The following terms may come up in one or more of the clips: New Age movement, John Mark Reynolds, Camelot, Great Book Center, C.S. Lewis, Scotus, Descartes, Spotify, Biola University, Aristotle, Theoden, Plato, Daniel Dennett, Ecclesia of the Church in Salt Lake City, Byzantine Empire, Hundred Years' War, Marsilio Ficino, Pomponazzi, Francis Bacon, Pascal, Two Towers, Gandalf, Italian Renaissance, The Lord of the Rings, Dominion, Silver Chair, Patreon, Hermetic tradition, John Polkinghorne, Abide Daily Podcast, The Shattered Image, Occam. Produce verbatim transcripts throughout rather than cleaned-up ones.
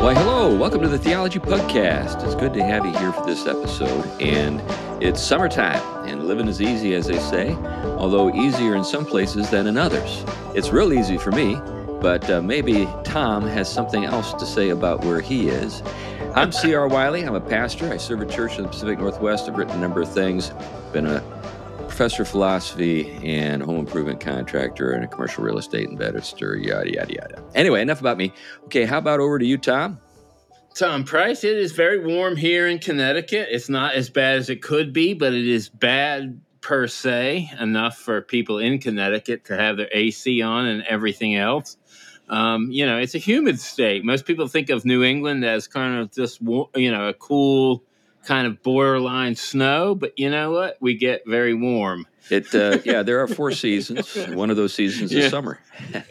Why, hello. Welcome to the Theology Podcast. It's good to have you here for this episode. And it's summertime, and living is easy, as they say, although easier in some places than in others. It's real easy for me, but uh, maybe Tom has something else to say about where he is. I'm C R Wiley. I'm a pastor. I serve a church in the Pacific Northwest. I've written a number of things. Been a professor of philosophy and home improvement contractor and a commercial real estate investor, yada, yada, yada. Anyway, enough about me. Okay, how about over to you, Tom? Tom Price, it is very warm here in Connecticut. It's not as bad as it could be, but it is bad per se, enough for people in Connecticut to have their A C on and everything else. Um, you know, it's a humid state. Most people think of New England as kind of just, you know, a cool kind of borderline snow, but you know what? We get very warm. It uh, yeah, there are four seasons. One of those seasons yeah. is summer.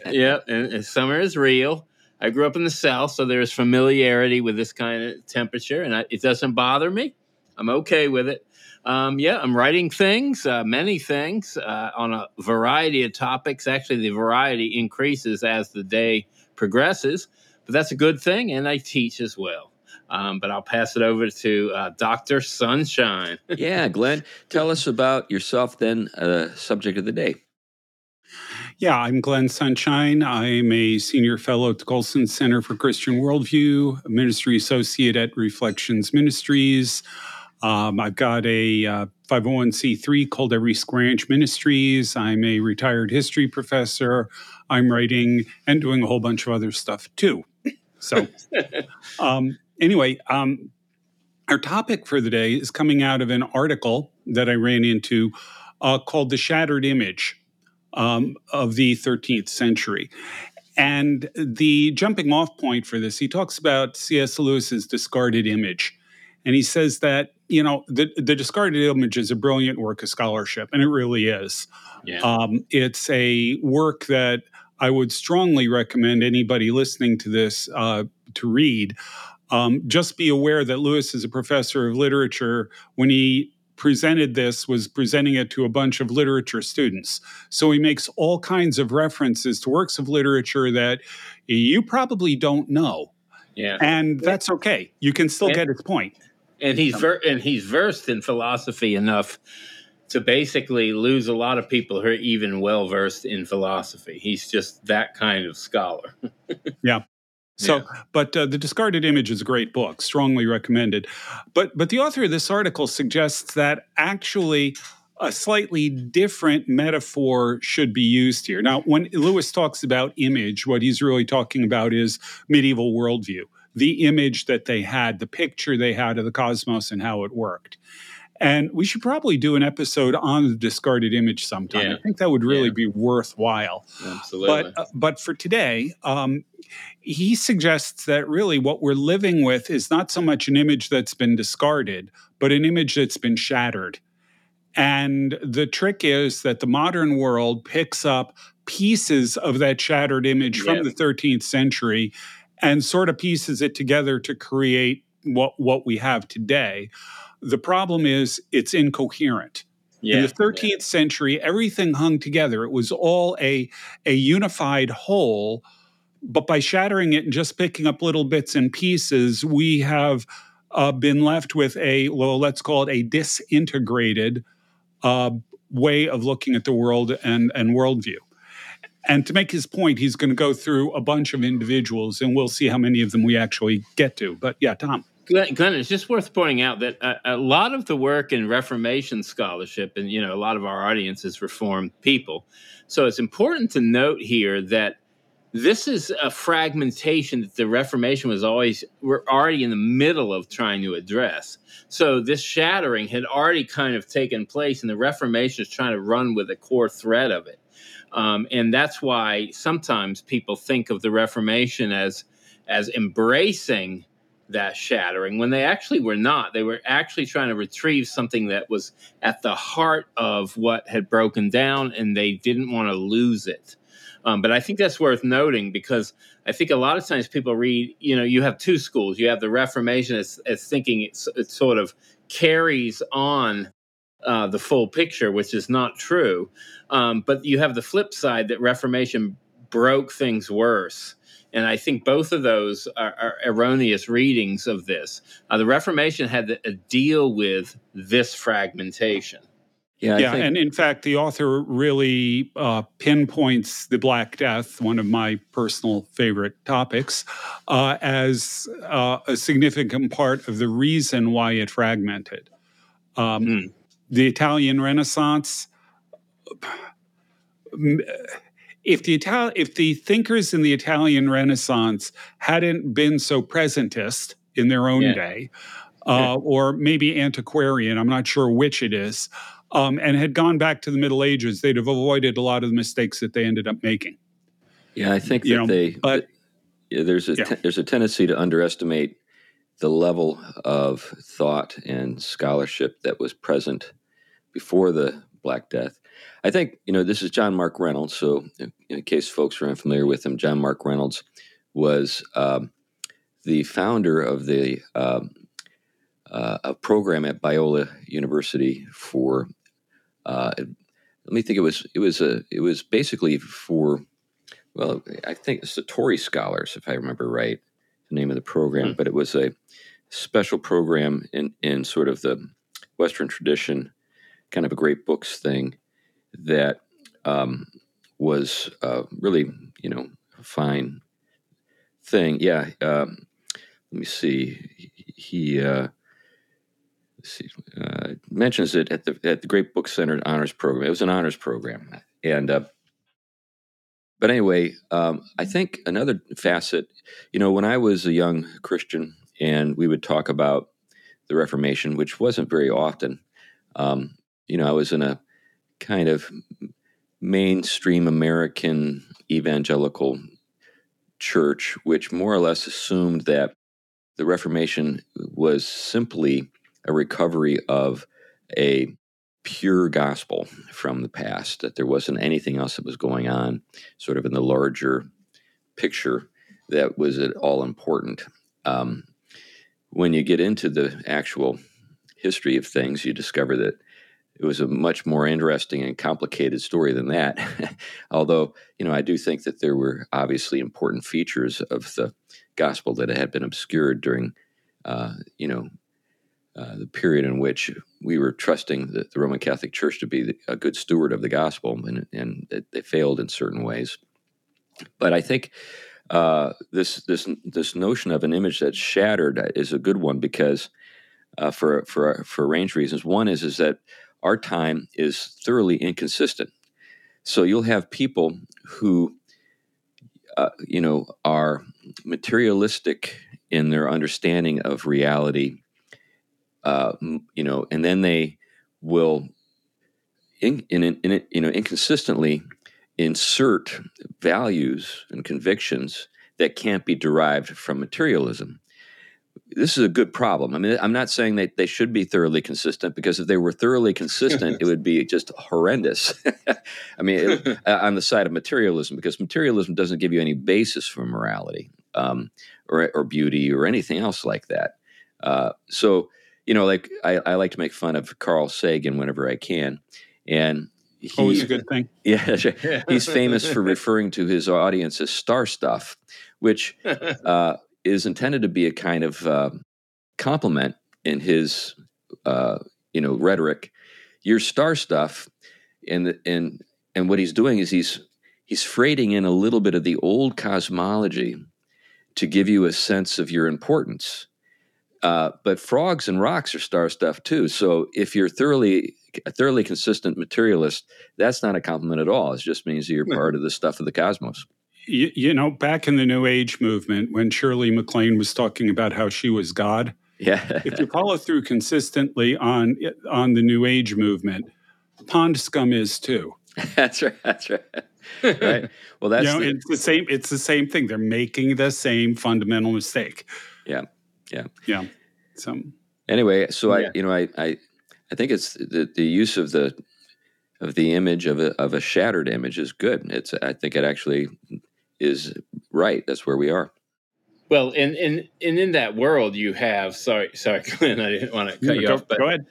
yeah, and, and summer is real. I grew up in the South, so there is familiarity with this kind of temperature, and I, it doesn't bother me. I'm okay with it. Um, yeah, I'm writing things, uh, many things, uh, on a variety of topics. Actually, the variety increases as the day progresses, but that's a good thing, and I teach as well. Um, but I'll pass it over to uh, Doctor Sunshine. yeah, Glenn, tell us about yourself then, uh, subject of the day. Yeah, I'm Glenn Sunshine. I'm a senior fellow at the Colson Center for Christian Worldview, a ministry associate at Reflections Ministries. Um, I've got a uh, five oh one c three called Every Square Inch Ministries. I'm a retired history professor. I'm writing and doing a whole bunch of other stuff too. So... um, Anyway, um, our topic for the day is coming out of an article that I ran into uh, called The Shattered Image um, of the thirteenth century. And the jumping off point for this, he talks about C S. Lewis's Discarded Image. And he says that, you know, the, the Discarded Image is a brilliant work of scholarship, and it really is. Yeah. Um, it's a work that I would strongly recommend anybody listening to this uh, to read. Um, just be aware that Lewis is a professor of literature. When he presented this, was presenting it to a bunch of literature students. So he makes all kinds of references to works of literature that you probably don't know. Yeah. And that's okay. You can still and, get his point. And he's ver- and he's versed in philosophy enough to basically lose a lot of people who are even well-versed in philosophy. He's just that kind of scholar. yeah. So, yeah. but uh, The Discarded Image is a great book, strongly recommended. But but the author of this article suggests that actually a slightly different metaphor should be used here. Now, when Lewis talks about image, what he's really talking about is medieval worldview, the image that they had, the picture they had of the cosmos and how it worked. And we should probably do an episode on The Discarded Image sometime. Yeah. I think that would really yeah. be worthwhile. Absolutely. But, uh, but for today, um, he suggests that really what we're living with is not so much an image that's been discarded, but an image that's been shattered. And the trick is that the modern world picks up pieces of that shattered image yeah. from the thirteenth century and sort of pieces it together to create what, what we have today. The problem is it's incoherent. Yeah, in the thirteenth yeah. century, everything hung together. It was all a, a unified whole, but by shattering it and just picking up little bits and pieces, we have uh, been left with a, well, let's call it a disintegrated uh, way of looking at the world and, and worldview. And to make his point, he's going to go through a bunch of individuals, and we'll see how many of them we actually get to. But yeah, Tom. Glenn, it's just worth pointing out that a, a lot of the work in Reformation scholarship, and you know, a lot of our audience is Reformed people, so it's important to note here that this is a fragmentation that the Reformation was always, we're already in the middle of trying to address. So this shattering had already kind of taken place, and the Reformation is trying to run with a core thread of it. Um, and that's why sometimes people think of the Reformation as as embracing that shattering, when they actually were not. They were actually trying to retrieve something that was at the heart of what had broken down, and they didn't want to lose it. Um, but I think that's worth noting, because I think a lot of times people read, you know, you have two schools. You have the Reformation as, as thinking it's, it sort of carries on uh, the full picture, which is not true. Um, but you have the flip side that Reformation broke things worse. And I think both of those are, are erroneous readings of this. Uh, the Reformation had to deal with this fragmentation. Yeah, yeah think- and in fact, the author really uh, pinpoints the Black Death, one of my personal favorite topics, uh, as uh, a significant part of the reason why it fragmented. Um, mm. The Italian Renaissance, if the Itali- if the thinkers in the Italian Renaissance hadn't been so presentist in their own yeah. day, uh, yeah. or maybe antiquarian, I'm not sure which it is, Um, and had gone back to the Middle Ages, they'd have avoided a lot of the mistakes that they ended up making. Yeah, I think that you know, they. But, yeah, there's a yeah. te- there's a tendency to underestimate the level of thought and scholarship that was present before the Black Death. I think you know this is John Mark Reynolds. So, in, in case folks are unfamiliar with him, John Mark Reynolds was um, the founder of the um, uh, a program at Biola University for. Uh, let me think. It was it was a it was basically for, well, I think it's the Torrey Scholars, if I remember right, the name of the program. Mm-hmm. But it was a special program in in sort of the Western tradition, kind of a great books thing that um, was uh, really you know a fine thing. Yeah. Um, let me see. He. he uh, Uh, mentions it at the at the Great Book Center honors program. It was an honors program, and uh, but anyway, um, I think another facet. You know, when I was a young Christian, and we would talk about the Reformation, which wasn't very often. Um, you know, I was in a kind of mainstream American evangelical church, which more or less assumed that the Reformation was simply a recovery of a pure gospel from the past, that there wasn't anything else that was going on sort of in the larger picture that was at all important. Um, when you get into the actual history of things, you discover that it was a much more interesting and complicated story than that. Although, you know, I do think that there were obviously important features of the gospel that had been obscured during, uh, you know, Uh, the period in which we were trusting the, the Roman Catholic Church to be the, a good steward of the gospel, and, and it, they failed in certain ways. But I think uh, this this this notion of an image that's shattered is a good one because uh, for for for a range of reasons. One is is that our time is thoroughly inconsistent. So you'll have people who uh, you know are materialistic in their understanding of reality. Uh, you know, and then they will, in, in, in, you know, inconsistently insert values and convictions that can't be derived from materialism. This is a good problem. I mean, I'm not saying that they should be thoroughly consistent, because if they were thoroughly consistent, it would be just horrendous. I mean, it, on the side of materialism, because materialism doesn't give you any basis for morality um, or, or beauty or anything else like that. Uh, so... You know, like I, I like to make fun of Carl Sagan whenever I can, and he, always a good thing. Yeah, he's famous for referring to his audience as star stuff, which uh, is intended to be a kind of uh, compliment in his uh, you know rhetoric. You're star stuff, and the, and and what he's doing is he's he's freighting in a little bit of the old cosmology to give you a sense of your importance. Uh, but frogs and rocks are star stuff too. So if you're thoroughly a thoroughly consistent materialist, that's not a compliment at all. It just means you're part of the stuff of the cosmos. You, you know, back in the New Age movement, when Shirley MacLaine was talking about how she was God, yeah. if you follow through consistently on on the New Age movement, pond scum is too. That's right. That's right. Right. Well, that's you know, the, it's the same. It's the same thing. They're making the same fundamental mistake. Yeah. Yeah. Yeah. So anyway, so yeah. I, you know, I, I, I think it's the, the use of the, of the image of a, of a shattered image is good. It's, I think it actually is right. That's where we are. Well, and, and, and in that world you have, sorry, sorry, Glenn, I didn't want to cut you go, off, but, go ahead.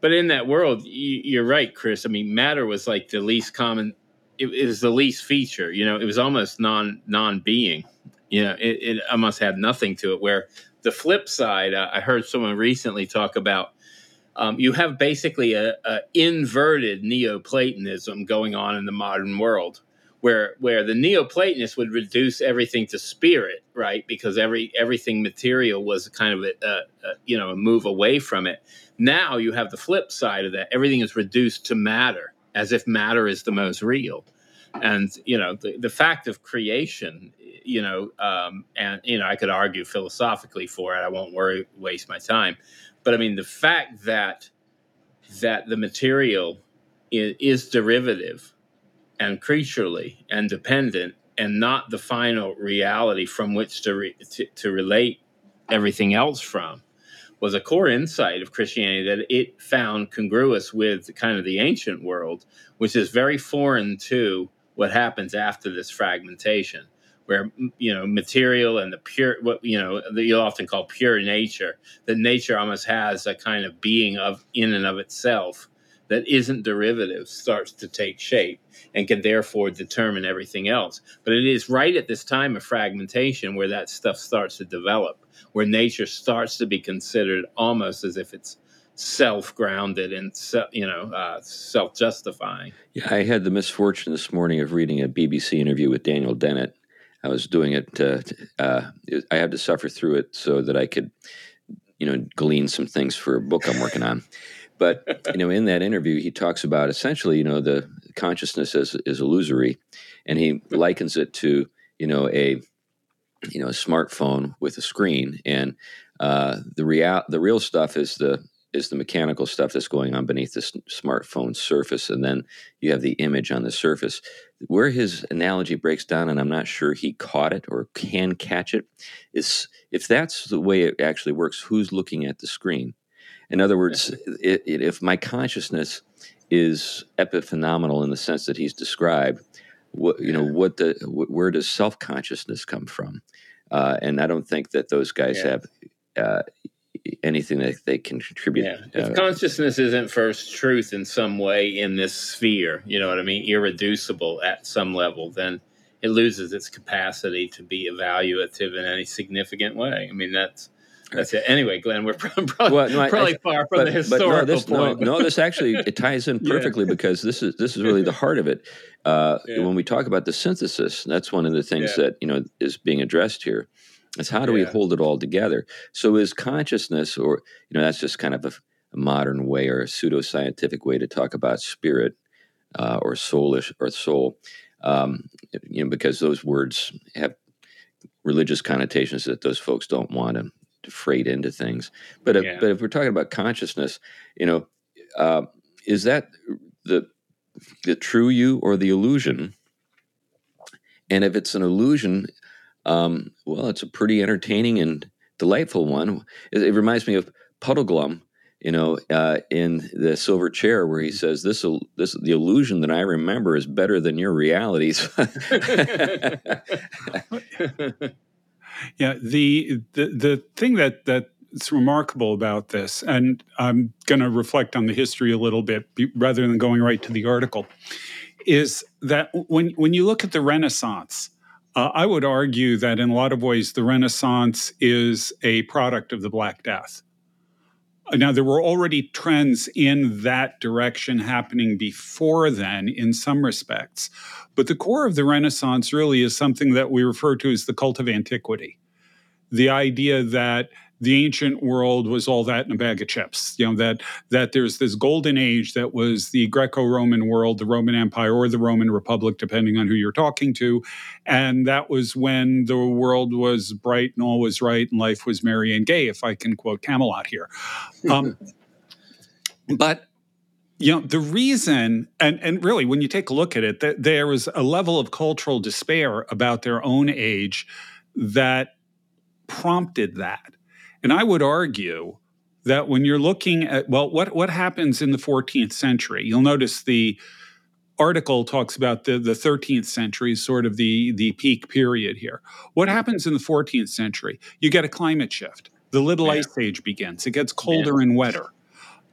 But in that world, you, you're right, Chris. I mean, matter was like the least common, it, it was the least feature, you know, it was almost non, non-being. you know, it, it almost had nothing to it. Where the flip side, uh, I heard someone recently talk about, um, you have basically a, a inverted Neoplatonism going on in the modern world, where where the Neoplatonists would reduce everything to spirit, right? Because every everything material was kind of a, a, a you know a move away from it. Now you have the flip side of that. Everything is reduced to matter, as if matter is the most real. And, you know, the, the fact of creation, you know, um, and, you know, I could argue philosophically for it. I won't worry, waste my time. But, I mean, the fact that that the material is, is derivative and creaturely and dependent and not the final reality from which to, re, to, to relate everything else from, was a core insight of Christianity that it found congruous with kind of the ancient world, which is very foreign to what happens after this fragmentation, where, you know, material and the pure, what, you know, that you'll often call pure nature, that nature almost has a kind of being of in and of itself that isn't derivative, starts to take shape and can therefore determine everything else. But it is right at this time of fragmentation where that stuff starts to develop, where nature starts to be considered almost as if it's self-grounded and, you know, uh, self-justifying. Yeah, I had the misfortune this morning of reading a B B C interview with Daniel Dennett. I was doing it, uh, uh, I had to suffer through it so that I could, you know, glean some things for a book I'm working on. But, you know, in that interview, he talks about essentially, you know, the consciousness is, is illusory, and he likens it to, you know, a, you know, a smartphone with a screen, and uh, the real, the real stuff is the, is the mechanical stuff that's going on beneath this smartphone surface. And then you have the image on the surface. Where his analogy breaks down, and I'm not sure he caught it or can catch it, is if that's the way it actually works, who's looking at the screen? In other words, it, it, if my consciousness is epiphenomenal in the sense that he's described, what, you know, what the what, where does self-consciousness come from? Uh, and I don't think that those guys yeah. have uh, anything that they can contribute. Yeah. If uh, consciousness isn't first truth in some way in this sphere, you know what I mean, irreducible at some level, then it loses its capacity to be evaluative in any significant way. I mean, that's... That's it. Anyway, Glenn, we're probably, well, no, probably I, far from but, the historical but no, this, point. No, no, this actually it ties in perfectly yeah. because this is this is really the heart of it. Uh, yeah. When we talk about the synthesis, that's one of the things yeah. that, you know, is being addressed here. Is how do yeah. we hold it all together? So is consciousness, or, you know, that's just kind of a, a modern way or a pseudoscientific way to talk about spirit uh, or soulish or soul, um, you know, because those words have religious connotations that those folks don't want to. to freight into things. But if, yeah. but if we're talking about consciousness, you know, uh, is that the the true you or the illusion? And if it's an illusion, um, well, it's a pretty entertaining and delightful one. It, it reminds me of Puddleglum, you know, uh, in The Silver Chair, where he says, "This, this, the illusion that I remember is better than your realities." Yeah, the, the the thing that that's remarkable about this, and I'm going to reflect on the history a little bit rather than going right to the article, is that when when you look at the Renaissance, uh, I would argue that in a lot of ways the Renaissance is a product of the Black Death. Now, there were already trends in that direction happening before then in some respects, but the core of the Renaissance really is something that we refer to as the cult of antiquity. The idea that the ancient world was all that in a bag of chips, you know, that that there's this golden age that was the Greco-Roman world, the Roman Empire, or the Roman Republic, depending on who you're talking to. And that was when the world was bright and all was right and life was merry and gay, if I can quote Camelot here. Um, but, you know, the reason, and, and really when you take a look at it, that there was a level of cultural despair about their own age that prompted that. And I would argue that when you're looking at, well, what, what happens in the fourteenth century? You'll notice the article talks about the, the thirteenth century, sort of the, the peak period here. What happens in the fourteenth century? You get a climate shift. The Little yeah. Ice Age begins. It gets colder yeah. and wetter.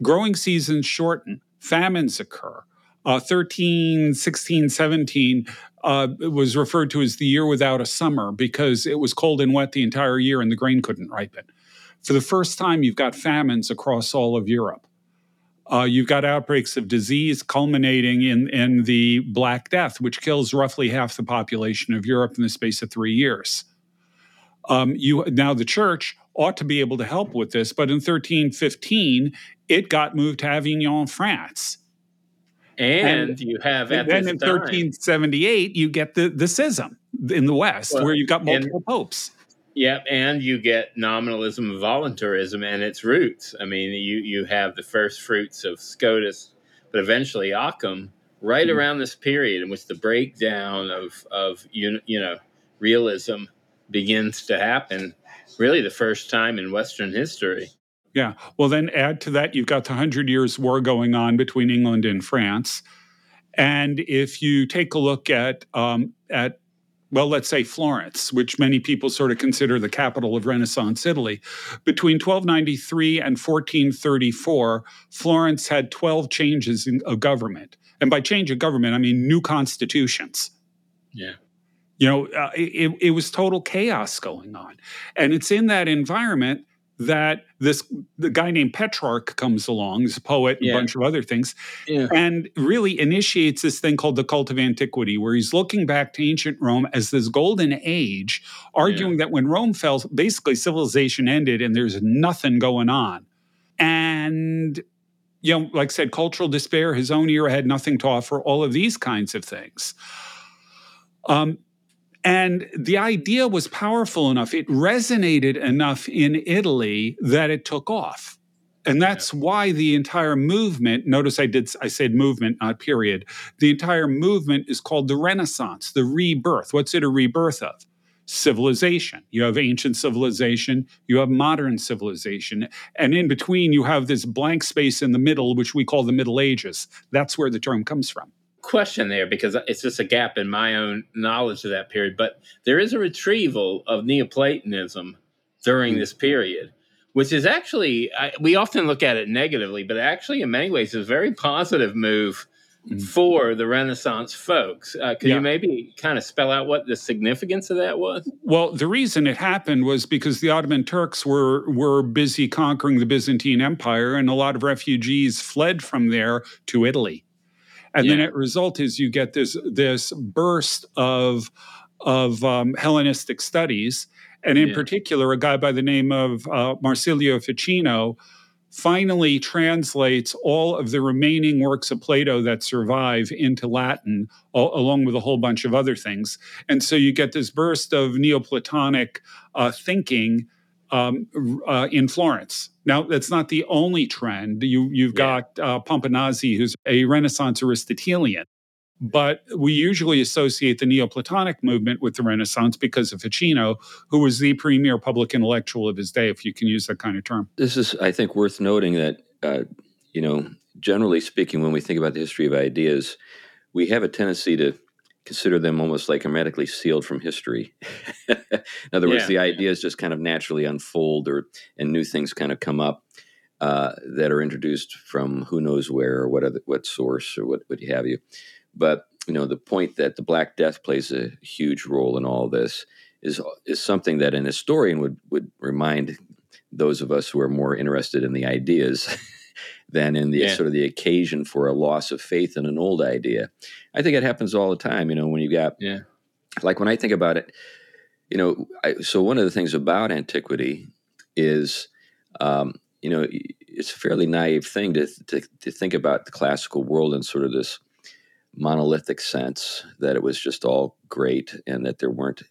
Growing seasons shorten. Famines occur. uh, thirteen, sixteen, seventeen uh, was referred to as the year without a summer because it was cold and wet the entire year and the grain couldn't ripen. For the first time, you've got famines across all of Europe. Uh, you've got outbreaks of disease culminating in, in the Black Death, which kills roughly half the population of Europe in the space of three years. Um, you now the church ought to be able to help with this, but in thirteen fifteen, it got moved to Avignon, France. And, and you have at and then this in time, thirteen seventy-eight, you get the, the schism in the West, well, where you've got multiple and, popes. Yep, and you get nominalism and voluntarism and its roots. I mean, you, you have the first fruits of Scotus, but eventually Occam, right mm-hmm. around this period in which the breakdown of, of you, you know, realism begins to happen, really the first time in Western history. Yeah, well then add to that, you've got the Hundred Years' War going on between England and France. And if you take a look at um, at well, let's say Florence, which many people sort of consider the capital of Renaissance Italy. Between twelve ninety-three and fourteen thirty-four, Florence had twelve changes in, of government. And by change of government, I mean new constitutions. Yeah. You know, uh, it, it was total chaos going on. And it's in that environment that this the guy named Petrarch comes along, he's a poet and yeah. a bunch of other things, yeah. and really initiates this thing called the cult of antiquity, where he's looking back to ancient Rome as this golden age, arguing yeah. that when Rome fell, basically civilization ended and there's nothing going on. And, you know, like I said, cultural despair, his own era had nothing to offer, all of these kinds of things. Um. And the idea was powerful enough, it resonated enough in Italy that it took off. And that's yeah. why the entire movement, notice I did I said movement, not period. The entire movement is called the Renaissance, the rebirth. What's it a rebirth of? Civilization. You have ancient civilization, you have modern civilization. And in between, you have this blank space in the middle, which we call the Middle Ages. That's where the term comes from. Question there, because it's just a gap in my own knowledge of that period, but there is a retrieval of Neoplatonism during this period, which is actually, I, we often look at it negatively, but actually in many ways is a very positive move mm-hmm. for the Renaissance folks. Uh, could yeah. you maybe kind of spell out what the significance of that was? Well, the reason it happened was because the Ottoman Turks were, were busy conquering the Byzantine Empire, and a lot of refugees fled from there to Italy. And yeah. the net result is you get this this burst of of um, Hellenistic studies, and in yeah. particular, a guy by the name of uh, Marsilio Ficino finally translates all of the remaining works of Plato that survive into Latin, all, along with a whole bunch of other things. And so you get this burst of Neoplatonic uh, thinking um, uh, in Florence. Now, that's not the only trend. You, you've yeah. got uh, Pomponazzi, who's a Renaissance Aristotelian. But we usually associate the Neoplatonic movement with the Renaissance because of Ficino, who was the premier public intellectual of his day, if you can use that kind of term. This is, I think, worth noting that, uh, you know, generally speaking, when we think about the history of ideas, we have a tendency to consider them almost like hermetically sealed from history. In other words, yeah, the ideas yeah. just kind of naturally unfold, or and new things kind of come up uh, that are introduced from who knows where or what other, what source or what what have you. But you know, the point that the Black Death plays a huge role in all this is is something that an historian would would remind those of us who are more interested in the ideas than in the yeah. sort of the occasion for a loss of faith in an old idea. I think it happens all the time, you know, when you got, yeah. like when I think about it, you know, I, so one of the things about antiquity is, um, you know, it's a fairly naive thing to, to to think about the classical world in sort of this monolithic sense that it was just all great and that there weren't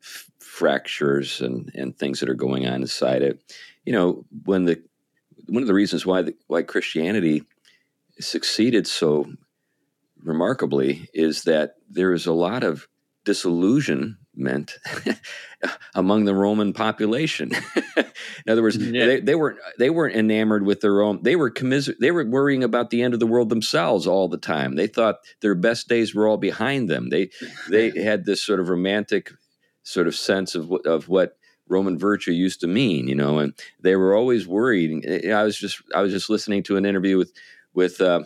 f- fractures and, and things that are going on inside it. You know, when the, one of the reasons why the, why Christianity succeeded so remarkably is that there is a lot of disillusionment among the Roman population. In other words, yeah. they, they weren't they weren't enamored with their own. They were commiser- They were worrying about the end of the world themselves all the time. They thought their best days were all behind them. They they had this sort of romantic sort of sense of of what Roman virtue used to mean, you know, and they were always worried. I was just, I was just listening to an interview with, with uh,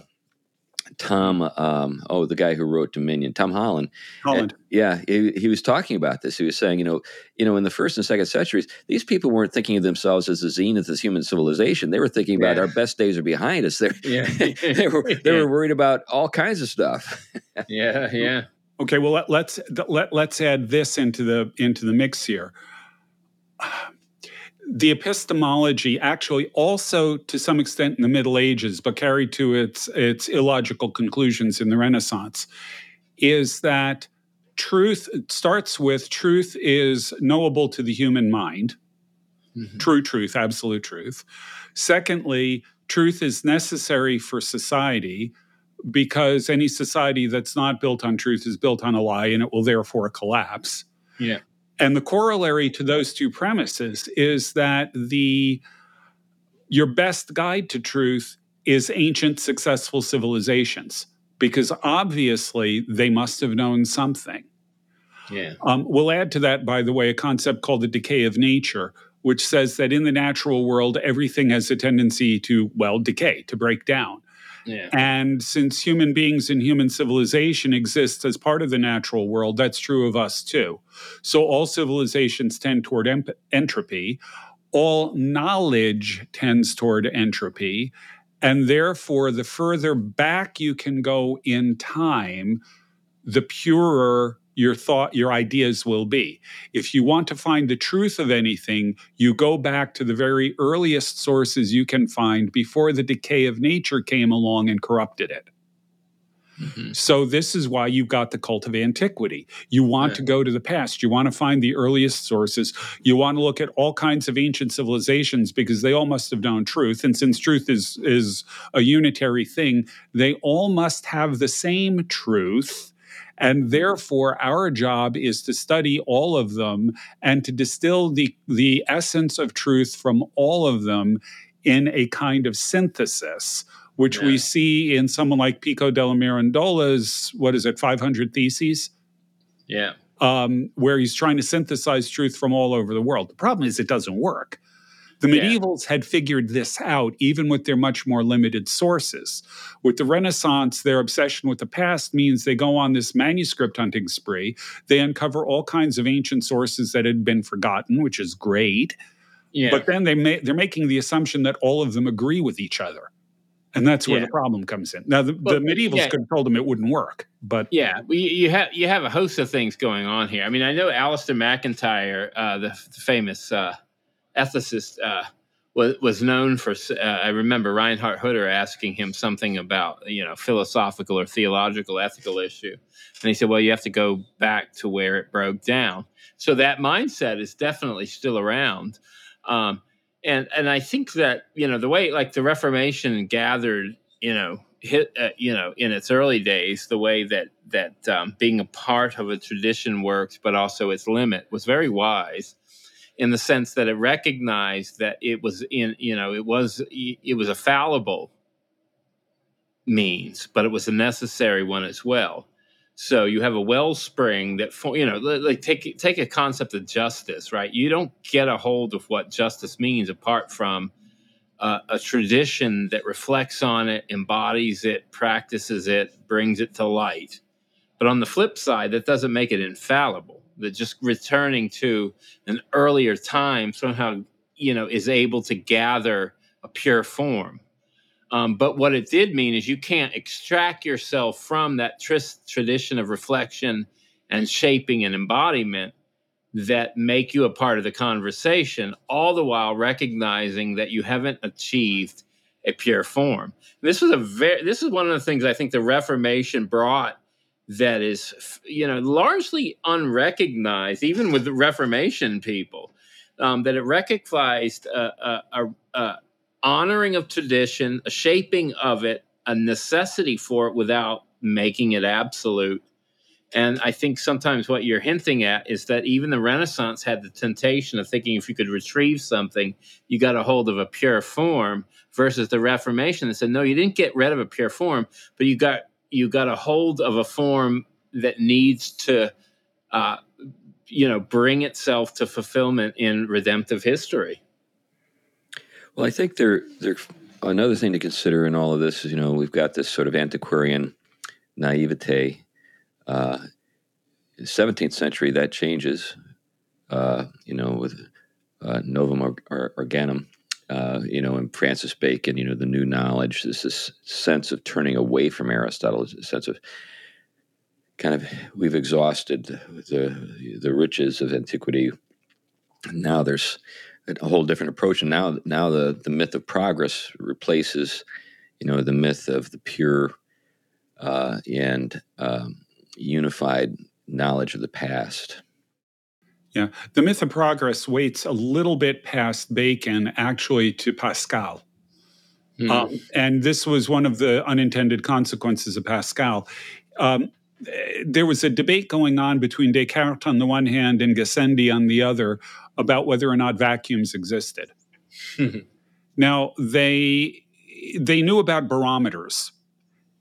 Tom, um, oh, the guy who wrote Dominion, Tom Holland. Holland. And, yeah, he, he was talking about this. He was saying, you know, you know, in the first and second centuries, these people weren't thinking of themselves as the zenith of human civilization. They were thinking about yeah. our best days are behind us. Yeah. they were they yeah. were worried about all kinds of stuff. yeah, yeah. Okay, well, let, let's let, let's add this into the into the mix here. The epistemology actually also, to some extent in the Middle Ages, but carried to its, its illogical conclusions in the Renaissance, is that truth, it starts with truth is knowable to the human mind, mm-hmm. true truth, absolute truth. Secondly, truth is necessary for society because any society that's not built on truth is built on a lie and it will therefore collapse. Yeah. And the corollary to those two premises is that the your best guide to truth is ancient successful civilizations, because obviously they must have known something. Yeah. Um, we'll add to that, by the way, a concept called the decay of nature, which says that in the natural world, everything has a tendency to, well, decay, to break down. Yeah. And since human beings and human civilization exists as part of the natural world, that's true of us too. So all civilizations tend toward em- entropy. All knowledge tends toward entropy. And therefore, the further back you can go in time, the purer your thought, your ideas will be. If you want to find the truth of anything, you go back to the very earliest sources you can find before the decay of nature came along and corrupted it. Mm-hmm. So this is why you've got the cult of antiquity. You want yeah. to go to the past. You want to find the earliest sources. You want to look at all kinds of ancient civilizations because they all must have known truth. And since truth is, is a unitary thing, they all must have the same truth. And therefore, our job is to study all of them and to distill the, the essence of truth from all of them in a kind of synthesis, which yeah. we see in someone like Pico della Mirandola's, what is it, five hundred Theses? Yeah. Um, where he's trying to synthesize truth from all over the world. The problem is it doesn't work. The medievals yeah. had figured this out, even with their much more limited sources. With the Renaissance, their obsession with the past means they go on this manuscript hunting spree. They uncover all kinds of ancient sources that had been forgotten, which is great. Yeah. But then they ma- they're making the assumption that all of them agree with each other. And that's where yeah. the problem comes in. Now, the, well, the medievals yeah. could have told them it wouldn't work. But yeah, well, you, you have you have a host of things going on here. I mean, I know Alistair MacIntyre, uh, the, the famous... Uh, ethicist uh, was, was known for, uh, I remember Reinhard Hutter asking him something about, you know, philosophical or theological ethical issue. And he said, well, you have to go back to where it broke down. So that mindset is definitely still around. Um, and and I think that, you know, the way like the Reformation gathered, you know, hit, uh, you know, in its early days, the way that, that um, being a part of a tradition works, but also its limit was very wise. In the sense that it recognized that it was in, you know, it was it was a fallible means, but it was a necessary one as well. So you have a wellspring that, for, you know, like take take a concept of justice, right? You don't get a hold of what justice means apart from uh, a tradition that reflects on it, embodies it, practices it, brings it to light. But on the flip side, that doesn't make it infallible. That just returning to an earlier time somehow, you know, is able to gather a pure form. Um, but what it did mean is you can't extract yourself from that tr- tradition of reflection and shaping and embodiment that make you a part of the conversation, all the while recognizing that you haven't achieved a pure form. And this was a very, this is one of the things I think the Reformation brought that is, you know, largely unrecognized, even with the Reformation people, um, that it recognized a, a, a, a honoring of tradition, a shaping of it, a necessity for it without making it absolute. And I think sometimes what you're hinting at is that even the Renaissance had the temptation of thinking if you could retrieve something, you got a hold of a pure form, versus the Reformation that said, no, you didn't get rid of a pure form, but you got... you got a hold of a form that needs to, uh, you know, bring itself to fulfillment in redemptive history. Well, I think there, there Another thing to consider in all of this is, you know, we've got this sort of antiquarian naivete. Uh, in the seventeenth century, that changes, uh, you know, with uh, Novum or, or, Organum, uh, you know, and Francis Bacon, you know, the new knowledge, this, this sense of turning away from Aristotle, a sense of kind of we've exhausted the the riches of antiquity. Now there's a whole different approach, and now now the, the myth of progress replaces, you know, the myth of the pure uh, and um, unified knowledge of the past. Yeah, the myth of progress waits a little bit past Bacon, actually, to Pascal. Mm. Um, and this was one of the unintended consequences of Pascal. Um, There was a debate going on between Descartes on the one hand and Gassendi on the other about whether or not vacuums existed. Now, they they knew about barometers.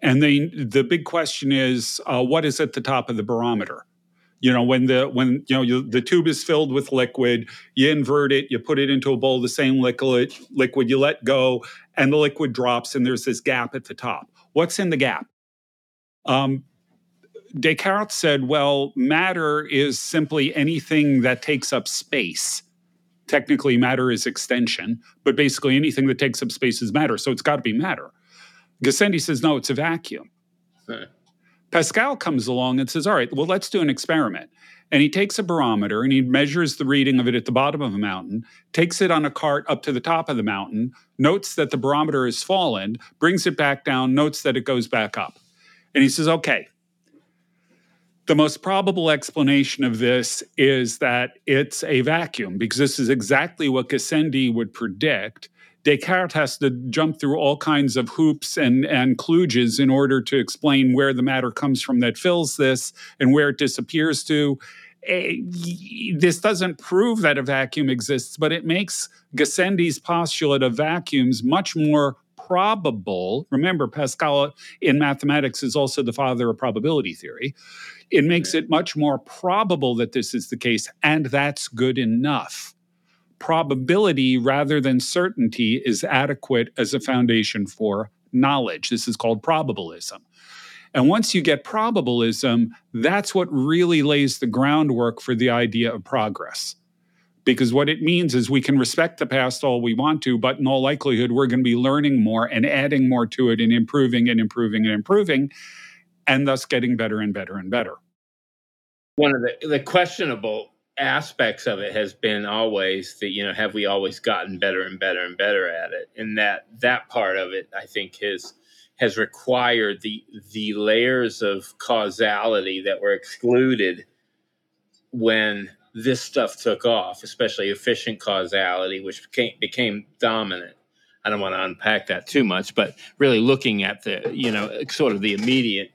And they the big question is, uh, what is at the top of the barometer? You know, when the when you know you, the tube is filled with liquid, you invert it, you put it into a bowl, the same liquid, liquid you let go, and the liquid drops, and there's this gap at the top. What's in the gap? Um Descartes said, well, matter is simply anything that takes up space. Technically, matter is extension, but basically anything that takes up space is matter, so it's got to be matter. Gassendi says, no, it's a vacuum. Okay. Pascal comes along and says, all right, well, let's do an experiment. And he takes a barometer and he measures the reading of it at the bottom of a mountain, takes it on a cart up to the top of the mountain, notes that the barometer has fallen, brings it back down, notes that it goes back up. And he says, okay, the most probable explanation of this is that it's a vacuum, because this is exactly what Gassendi would predict. Descartes has to jump through all kinds of hoops and, and kludges in order to explain where the matter comes from that fills this and where it disappears to. This doesn't prove that a vacuum exists, but it makes Gassendi's postulate of vacuums much more probable. Remember, Pascal in mathematics is also the father of probability theory. It makes it much more probable that this is the case, and that's good enough. Probability rather than certainty is adequate as a foundation for knowledge. This is called probabilism. And once you get probabilism, that's what really lays the groundwork for the idea of progress. Because what it means is we can respect the past all we want to, but in all likelihood, we're going to be learning more and adding more to it and improving and improving and improving, and thus getting better and better and better. One of the, the questionable aspects of it has been always that, you know, have we always gotten better and better and better at it? And that that part of it, I think, has, has required the, the layers of causality that were excluded when this stuff took off, especially efficient causality, which became, became dominant. I don't want to unpack that too much, but really looking at the, you know, sort of the immediate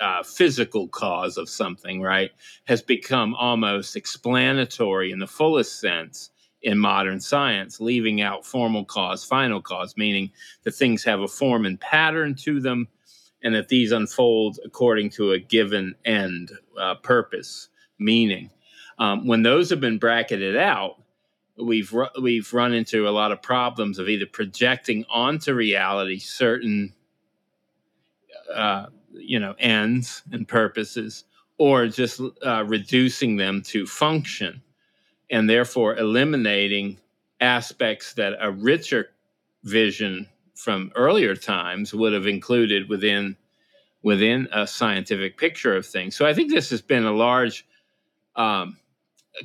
uh, physical cause of something, right, has become almost explanatory in the fullest sense in modern science, leaving out formal cause, final cause, meaning that things have a form and pattern to them, and that these unfold according to a given end, uh, purpose, meaning. Um, when those have been bracketed out, we've ru- we've run into a lot of problems of either projecting onto reality certain, uh, you know, ends and purposes, or just uh, reducing them to function, and therefore eliminating aspects that a richer vision from earlier times would have included within within a scientific picture of things. So I think this has been a large Um,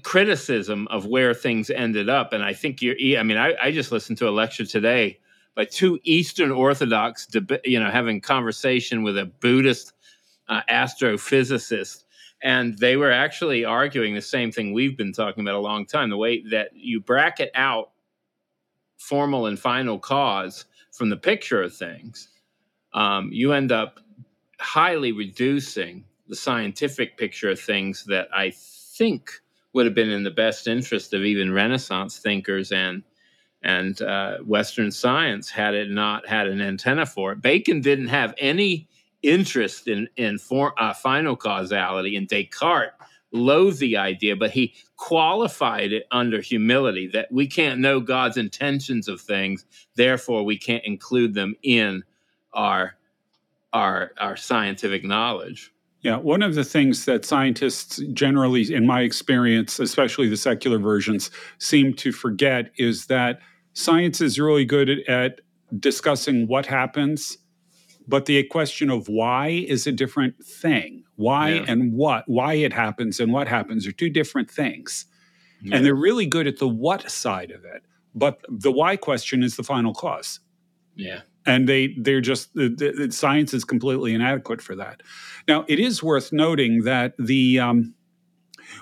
criticism of where things ended up. And I think you're, I mean, I, I just listened to a lecture today by two Eastern Orthodox, deb- you know, having conversation with a Buddhist uh, astrophysicist. And they were actually arguing the same thing we've been talking about a long time, the way that you bracket out formal and final cause from the picture of things, um, you end up highly reducing the scientific picture of things that I think would have been in the best interest of even Renaissance thinkers and and uh, Western science had it not had an antenna for it. Bacon didn't have any interest in in for, uh, final causality, and Descartes loathed the idea, but he qualified it under humility, that we can't know God's intentions of things, therefore we can't include them in our our our scientific knowledge. Yeah, one of the things that scientists generally, in my experience, especially the secular versions, seem to forget is that science is really good at, at discussing what happens, but the question of why is a different thing. Why yeah. and what, why it happens and what happens are two different things. Yeah. And they're really good at the what side of it, but the why question is the final cause. Yeah. And they, they're just, the, the science is completely inadequate for that. Now, it is worth noting that the um,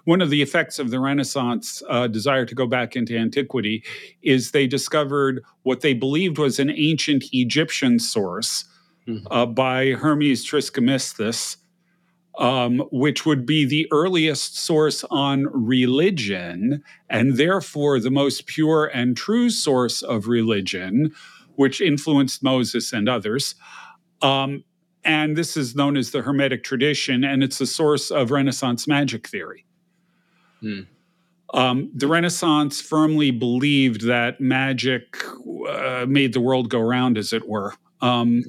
one of the effects of the Renaissance uh, desire to go back into antiquity is they discovered what they believed was an ancient Egyptian source mm-hmm. uh, by Hermes Trismegistus, um, which would be the earliest source on religion, and therefore the most pure and true source of religion, which influenced Moses and others. Um, and this is known as the Hermetic tradition, and it's the source of Renaissance magic theory. Hmm. Um, the Renaissance firmly believed that magic uh, made the world go round, as it were. Um,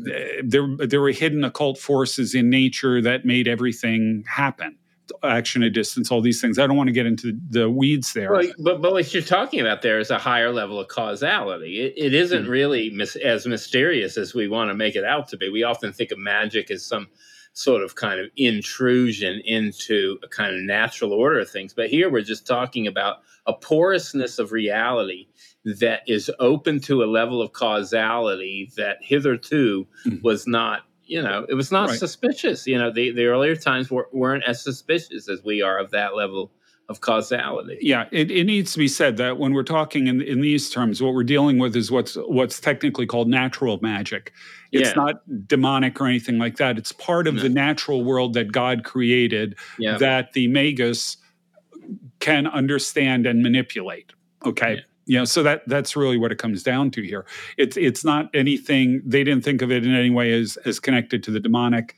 there, there were hidden occult forces in nature that made everything happen. Action at distance, all these things. I don't want to get into the weeds there. Well, but, but what you're talking about there is a higher level of causality. It, it isn't mm-hmm. really mis- as mysterious as we want to make it out to be. We often think of magic as some sort of kind of intrusion into a kind of natural order of things. But here we're just talking about a porousness of reality that is open to a level of causality that hitherto mm-hmm. was not You know, it was not right. suspicious. You know, the, the earlier times were, weren't as suspicious as we are of that level of causality. Yeah, it, it needs to be said that when we're talking in, in these terms, what we're dealing with is what's what's technically called natural magic. It's yeah. not demonic or anything like that. It's part of no. the natural world that God created yeah. that the magus can understand and manipulate. Okay. Yeah. You know, so that that's really what it comes down to here. It's it's not anything, they didn't think of it in any way as, as connected to the demonic,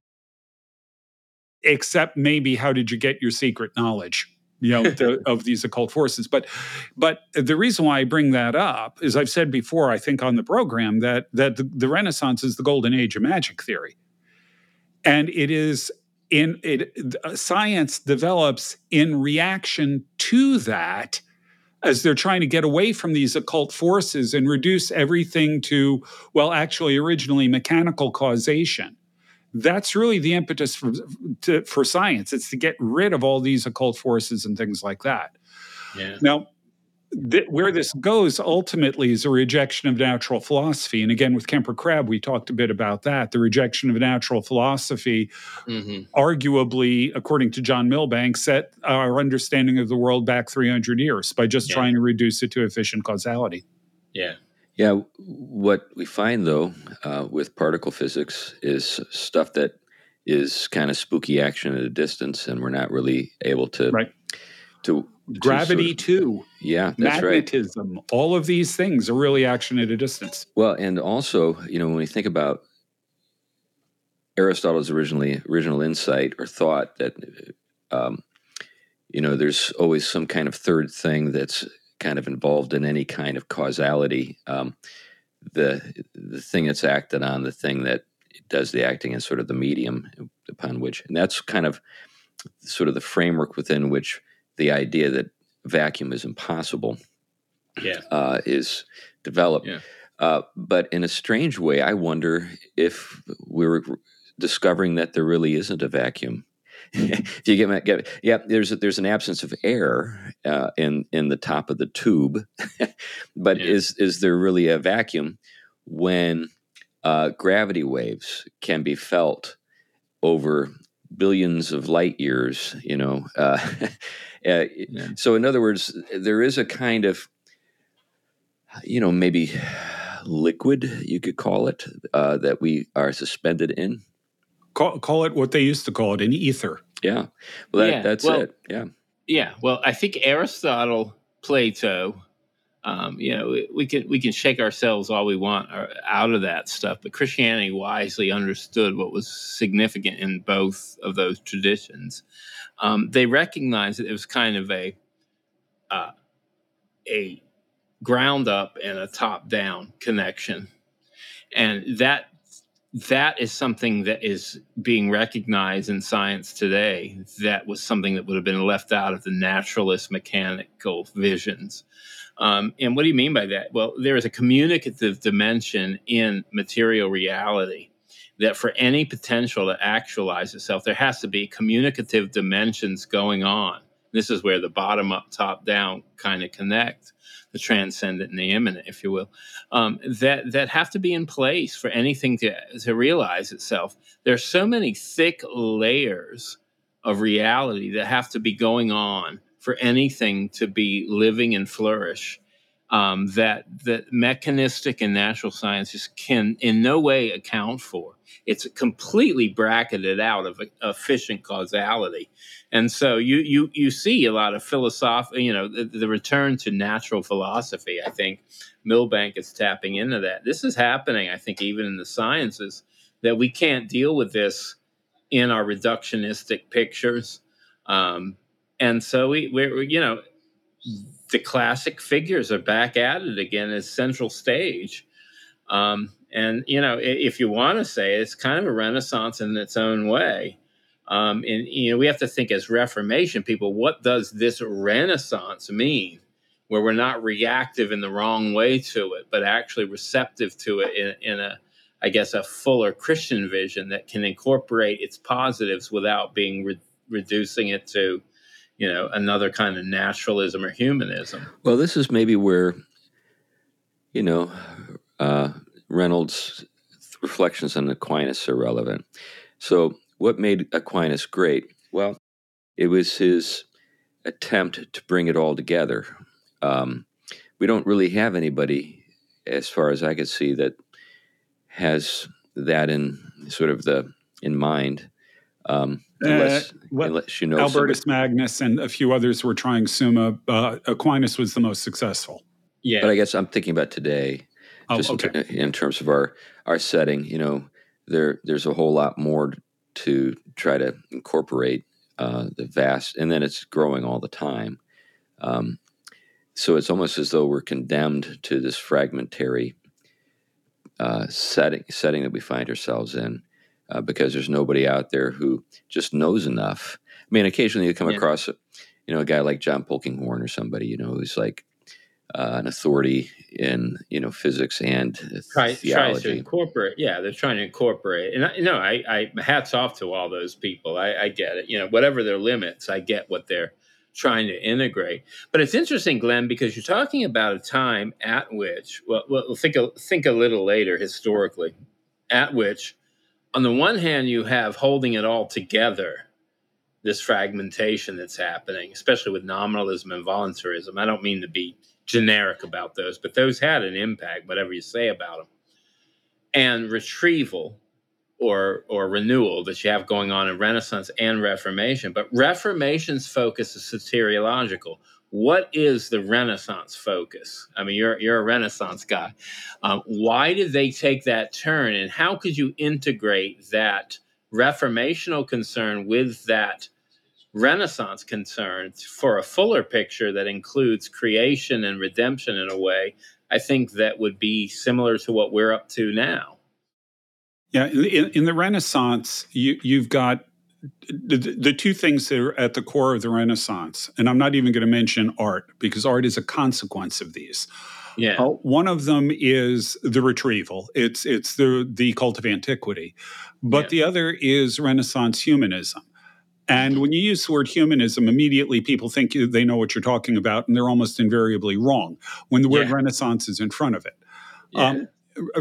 except maybe how did you get your secret knowledge, you know, the, of these occult forces. But but the reason why I bring that up is I've said before, I think on the program, that, that the, the Renaissance is the golden age of magic theory. And it is in, it science develops in reaction to that, as they're trying to get away from these occult forces and reduce everything to, well, actually originally mechanical causation. That's really the impetus for, to, for science. It's to get rid of all these occult forces and things like that. Yeah. Now, th- where this goes ultimately is a rejection of natural philosophy. And again, with Kemper Crab, we talked a bit about that. The rejection of natural philosophy, mm-hmm. arguably, according to John Milbank, set our understanding of the world back three hundred years by just yeah. trying to reduce it to efficient causality. Yeah. Yeah. What we find, though, uh, with particle physics is stuff that is kind of spooky action at a distance, and we're not really able to... Right. to Gravity, to sort of, too. Yeah, that's magnetism, right. All of these things are really action at a distance. Well, and also, you know, when we think about Aristotle's originally original insight or thought that, um, you know, there's always some kind of third thing that's kind of involved in any kind of causality. Um, the the thing that's acted on, the thing that does the acting is sort of the medium upon which, and that's kind of sort of the framework within which the idea that vacuum is impossible yeah. uh, is developed. Yeah. Uh, but in a strange way, I wonder if we were discovering that there really isn't a vacuum. If you get my, get, yeah, there's a, there's an absence of air uh, in in the top of the tube, but yeah. is is there really a vacuum when uh, gravity waves can be felt over billions of light years, you know? Uh, Uh, yeah. So in other words, there is a kind of, you know, maybe liquid, you could call it, uh, that we are suspended in. Call, call it what they used to call it, an ether. Yeah. Well, that, yeah. that's well, it. Yeah. Yeah. Well, I think Aristotle, Plato, Um, you know, we, we can we can shake ourselves all we want out of that stuff, but Christianity wisely understood what was significant in both of those traditions. Um, they recognized that it was kind of a uh, a ground up and a top down connection, and that that is something that is being recognized in science today. That was something that would have been left out of the naturalist mechanical visions. Um, and what do you mean by that? Well, there is a communicative dimension in material reality that for any potential to actualize itself, there has to be communicative dimensions going on. This is where the bottom-up, top-down kind of connect, the transcendent and the immanent, if you will, um, that, that have to be in place for anything to, to realize itself. There are so many thick layers of reality that have to be going on for anything to be living and flourish, um, that that mechanistic and natural sciences can in no way account for. It's completely bracketed out of efficient causality, and so you you you see a lot of philosoph- you know, the, the return to natural philosophy. I think Milbank is tapping into that. This is happening, I think, even in the sciences, that we can't deal with this in our reductionistic pictures. Um, And so we, we're, you know, the classic figures are back at it again as central stage. Um, and, you know, if you want to say it, it's kind of a renaissance in its own way. Um, and, you know, we have to think as Reformation people, what does this renaissance mean? Where we're not reactive in the wrong way to it, but actually receptive to it in, in a, I guess, a fuller Christian vision that can incorporate its positives without being re- reducing it to, you know, another kind of naturalism or humanism. Well, this is maybe where, you know, uh, Reynolds' reflections on Aquinas are relevant. So what made Aquinas great? Well, it was his attempt to bring it all together. Um, we don't really have anybody, as far as I could see, that has that in sort of the in mind. Um, unless, uh, what, unless you know Albertus somebody. Magnus and a few others were trying Summa. Uh, Aquinas was the most successful. Yeah, but I guess I'm thinking about today, oh, just okay. in, in terms of our, our setting. You know, there there's a whole lot more to try to incorporate uh, the vast, and then it's growing all the time. Um, so it's almost as though we're condemned to this fragmentary uh, setting setting that we find ourselves in. Uh, because there's nobody out there who just knows enough. I mean, occasionally you come yeah. across, you know, a guy like John Polkinghorne or somebody, you know, who's like uh, an authority in, you know, physics and Try, theology. Tries to incorporate, yeah, they're trying to incorporate. And I, no, I, I hats off to all those people. I, I get it. You know, whatever their limits, I get what they're trying to integrate. But it's interesting, Glenn, because you're talking about a time at which, well, well think a, think a little later historically, at which, on the one hand, you have holding it all together, this fragmentation that's happening, especially with nominalism and voluntarism. I don't mean to be generic about those, but those had an impact, whatever you say about them. And retrieval or or renewal that you have going on in Renaissance and Reformation. But Reformation's focus is soteriological. What is the Renaissance focus? I mean, you're you're a Renaissance guy. Um, why did they take that turn, and how could you integrate that reformational concern with that Renaissance concern for a fuller picture that includes creation and redemption in a way, I think, that would be similar to what we're up to now? Yeah, in, in the Renaissance, you, you've got The, the two things that are at the core of the Renaissance, and I'm not even going to mention art, because art is a consequence of these. Yeah. Uh, one of them is the retrieval. It's it's the, the cult of antiquity. But yeah. the other is Renaissance humanism. And when you use the word humanism, immediately people think they know what you're talking about, and they're almost invariably wrong when the word yeah. Renaissance is in front of it. Yeah. Um,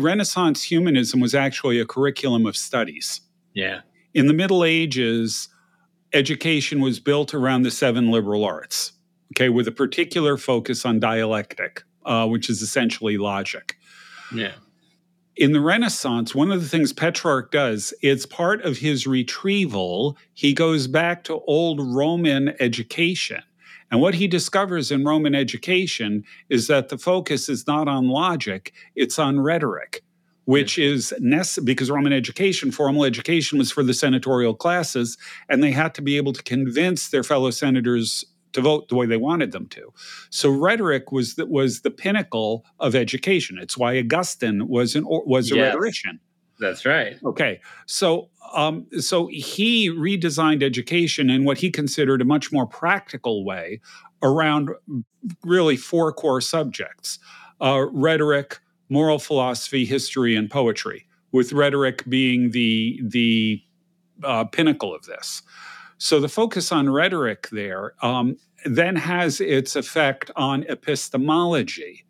Renaissance humanism was actually a curriculum of studies. Yeah. In the Middle Ages, education was built around the seven liberal arts, okay, with a particular focus on dialectic, uh, which is essentially logic. Yeah. In the Renaissance, one of the things Petrarch does, it's part of his retrieval, he goes back to old Roman education And what he discovers in Roman education is that the focus is not on logic, it's on rhetoric, which is necessary because Roman education, formal education, was for the senatorial classes, and they had to be able to convince their fellow senators to vote the way they wanted them to. So rhetoric was the, was the pinnacle of education. It's why Augustine was an was a yes, rhetorician. That's right. Okay. So um, so he redesigned education in what he considered a much more practical way around really four core subjects: uh, rhetoric, moral philosophy, history, and poetry, with rhetoric being the the uh, pinnacle of this. So the focus on rhetoric there um, then has its effect on epistemology,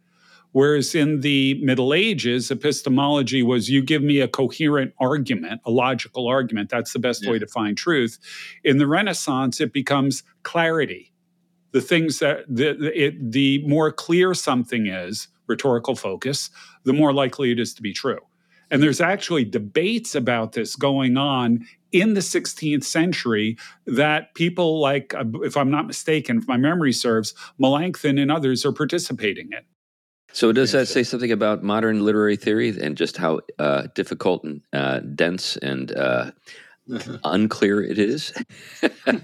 whereas in the Middle Ages, epistemology was you give me a coherent argument, a logical argument. That's the best yeah. way to find truth. In the Renaissance, it becomes clarity. The things that the, the, it, the more clear something is, rhetorical focus, the more likely it is to be true. And there's actually debates about this going on in the sixteenth century that people like, if I'm not mistaken, if my memory serves, Melanchthon and others are participating in. So does that say something about modern literary theory and just how uh, difficult and uh, dense and uh, uh-huh. unclear it is?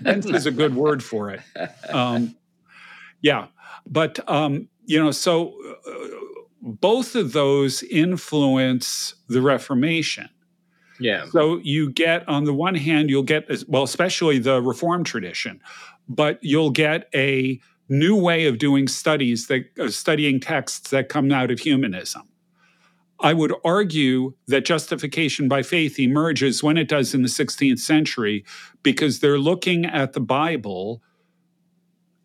Dense is a good word for it. Um, yeah. But, um, you know, so... Uh, both of those influence the Reformation. Yeah. So you get, on the one hand, you'll get, well, especially the Reformed tradition, but you'll get a new way of doing studies, that, uh, studying texts that come out of humanism. I would argue that justification by faith emerges when it does in the sixteenth century because they're looking at the Bible,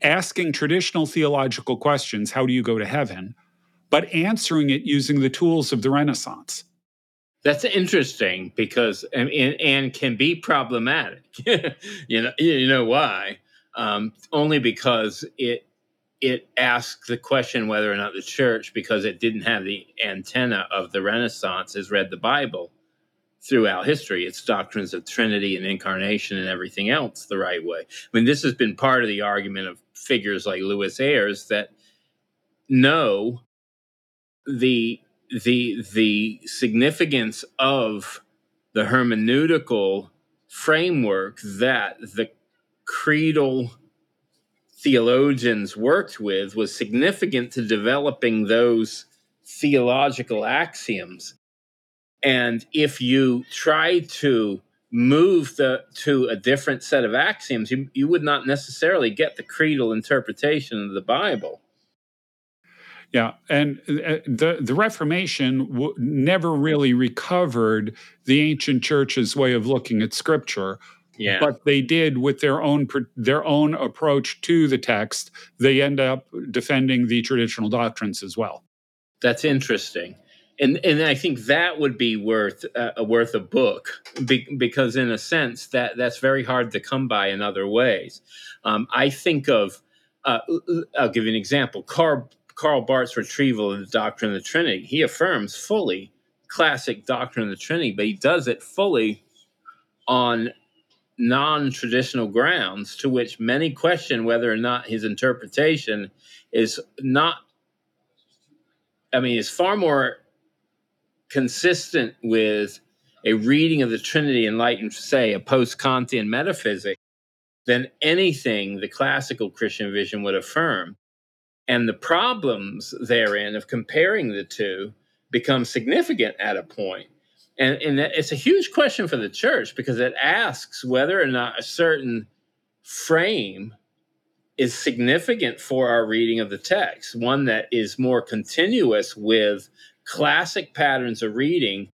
asking traditional theological questions, how do you go to heaven? But answering it using the tools of the Renaissance. That's interesting because and, and can be problematic. you know, you know why? Um, only because it it asks the question whether or not the church, because it didn't have the antenna of the Renaissance, has read the Bible throughout history, its doctrines of Trinity and Incarnation and everything else the right way. I mean, this has been part of the argument of figures like Lewis Ayres that no. The the the significance of the hermeneutical framework that the creedal theologians worked with was significant to developing those theological axioms. And if you try to move the, to a different set of axioms, you, you would not necessarily get the creedal interpretation of the Bible. Yeah, and the, the Reformation w- never really recovered the ancient church's way of looking at Scripture, yeah. but they did with their own their own approach to the text. They end up defending the traditional doctrines as well. That's interesting, and and I think that would be worth uh, worth a book be, because, in a sense, that that's very hard to come by in other ways. Um, I think of uh, I'll give you an example. Carl Karl Barth's retrieval of the Doctrine of the Trinity. He affirms fully classic Doctrine of the Trinity, but he does it fully on non-traditional grounds to which many question whether or not his interpretation is not, I mean, is far more consistent with a reading of the Trinity in light of, say, a post-Kantian metaphysic than anything the classical Christian vision would affirm. And the problems therein of comparing the two become significant at a point. And, and it's a huge question for the church because it asks whether or not a certain frame is significant for our reading of the text, one that is more continuous with classic patterns of reading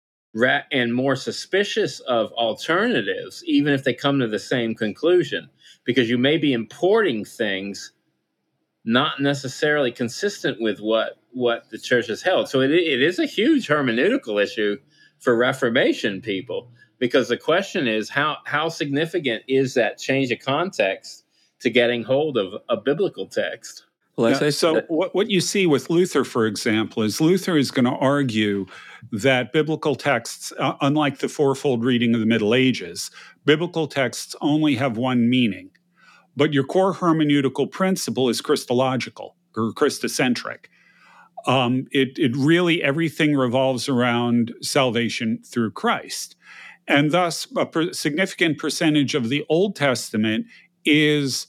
and more suspicious of alternatives, even if they come to the same conclusion, because you may be importing things not necessarily consistent with what, what the church has held. So it, it is a huge hermeneutical issue for Reformation people, because the question is how, how significant is that change of context to getting hold of a biblical text? Well, as now, I so that, what, what you see with Luther, for example, is Luther is going to argue that biblical texts, uh, unlike the fourfold reading of the Middle Ages, biblical texts only have one meaning. but your core hermeneutical principle is Christological or Christocentric. Um, it, it really, everything revolves around salvation through Christ. And thus, a per- significant percentage of the Old Testament is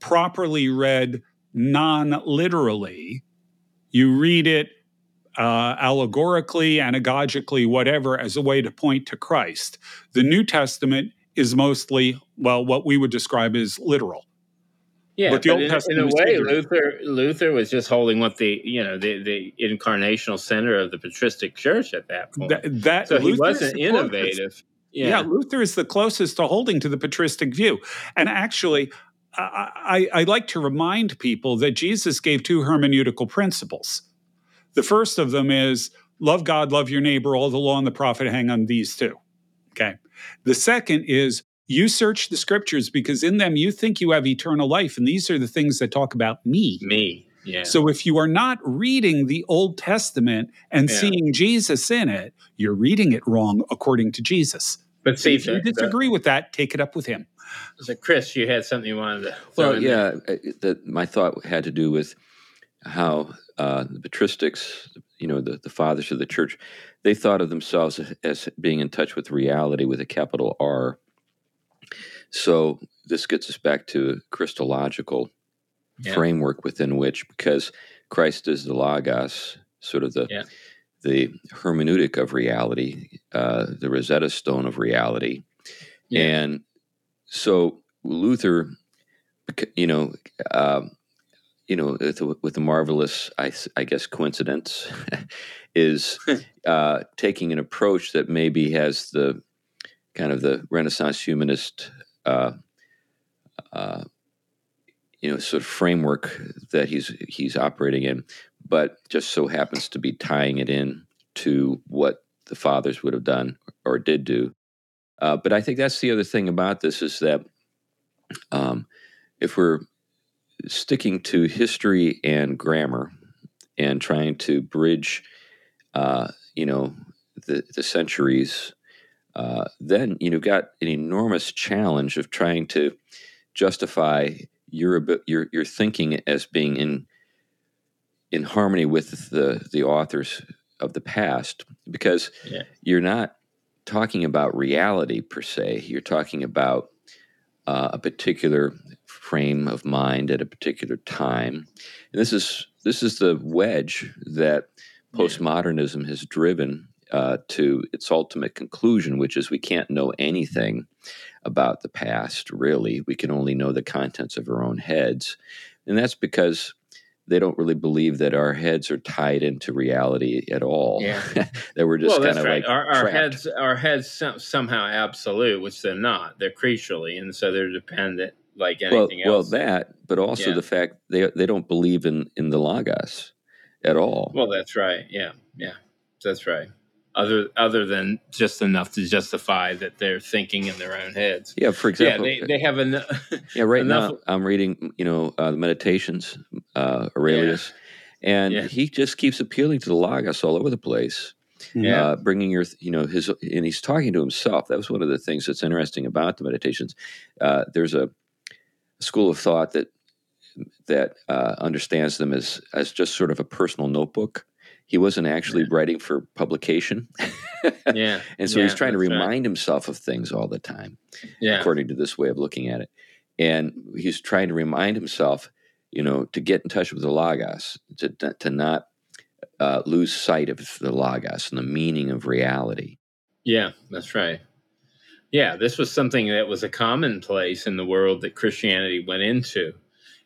properly read non-literally. You read it uh, allegorically, anagogically, whatever, as a way to point to Christ. The New Testament is mostly, well, what we would describe as literal. Yeah, but the but Old in, Testament in a way, figured. Luther Luther was just holding what the you know the, the incarnational center of the patristic church at that point. That, that so Luther he wasn't innovative. Yeah. yeah, Luther is the closest to holding to the patristic view. And actually, I, I, I like to remind people that Jesus gave two hermeneutical principles. The first of them is love God, love your neighbor. All the law and the prophet hang on these two. Okay. The second is, you search the scriptures because in them you think you have eternal life, and these are the things that talk about me. Me, yeah. So if you are not reading the Old Testament and yeah. seeing Jesus in it, you're reading it wrong according to Jesus. But see, if you disagree with that, take it up with him. So Chris, you had something you wanted to... Well, yeah, the, my thought had to do with how uh, the patristics, you know, the, the fathers of the church, they thought of themselves as being in touch with reality with a capital R. So this gets us back to Christological yeah. framework within which, because Christ is the Logos, sort of the yeah. the hermeneutic of reality, uh, the Rosetta Stone of reality. Yeah. And so Luther, you know, uh, you know, with, with the marvelous, I, I guess, coincidence, is uh, taking an approach that maybe has the kind of the Renaissance humanist Uh, uh, you know, sort of framework that he's he's operating in, but just so happens to be tying it in to what the fathers would have done or did do. Uh, but I think that's the other thing about this is that um, if we're sticking to history and grammar and trying to bridge, uh, you know, the, the centuries. Uh, then you know, got an enormous challenge of trying to justify your your your thinking as being in in harmony with the the authors of the past, because yeah. you're not talking about reality per se. You're talking about uh, a particular frame of mind at a particular time, and this is this is the wedge that postmodernism has driven Uh, to its ultimate conclusion, which is we can't know anything about the past, really. We can only know the contents of our own heads. And that's because they don't really believe that our heads are tied into reality at all. Yeah. That we're just well, kind of right. like our, our heads, our heads some, somehow absolute, which they're not. They're creaturely, and so they're dependent like anything well, else. Well, that, but also yeah. the fact they they don't believe in, in the Logos at all. Well, that's right. Yeah, yeah, that's right. Other other than just enough to justify that they're thinking in their own heads. Yeah, for example. Yeah, they, they have enough. Yeah, right enough now I'm reading, you know, uh, the Meditations, uh, Aurelius, yeah. and yeah. he just keeps appealing to the Logos all over the place, yeah. uh, bringing your, you know, his, and he's talking to himself. That was one of the things that's interesting about the Meditations. Uh, there's a school of thought that that uh, understands them as as just sort of a personal notebook. He wasn't actually yeah. writing for publication. yeah. And so yeah, he's trying to remind right. himself of things all the time, yeah. according to this way of looking at it. And he's trying to remind himself, you know, to get in touch with the Logos, to, to not uh, lose sight of the Logos and the meaning of reality. Yeah, that's right. Yeah, this was something that was a commonplace in the world that Christianity went into.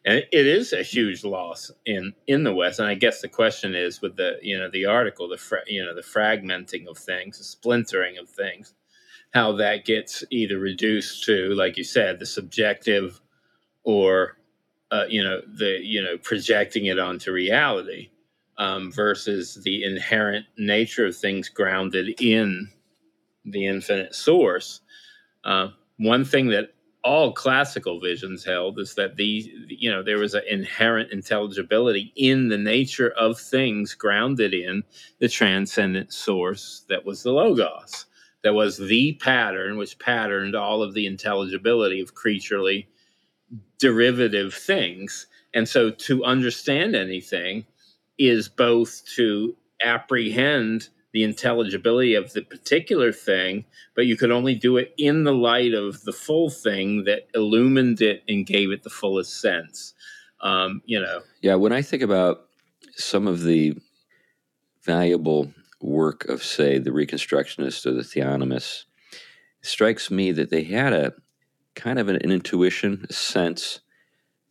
And it is a huge loss in, in the West, and I guess the question is with the you know the article, the fra- you know the fragmenting of things, the splintering of things, how that gets either reduced to, like you said, the subjective, or uh, you know the you know projecting it onto reality, um, versus the inherent nature of things grounded in the infinite source. Uh, one thing that all classical visions held is that these, you know, there was an inherent intelligibility in the nature of things grounded in the transcendent source that was the Logos, that was the pattern which patterned all of the intelligibility of creaturely derivative things. And so to understand anything is both to apprehend the intelligibility of the particular thing, but you could only do it in the light of the full thing that illumined it and gave it the fullest sense. Um, you know. Yeah, when I think about some of the valuable work of, say, the Reconstructionists or the Theonomists, it strikes me that they had a kind of an, an intuition, a sense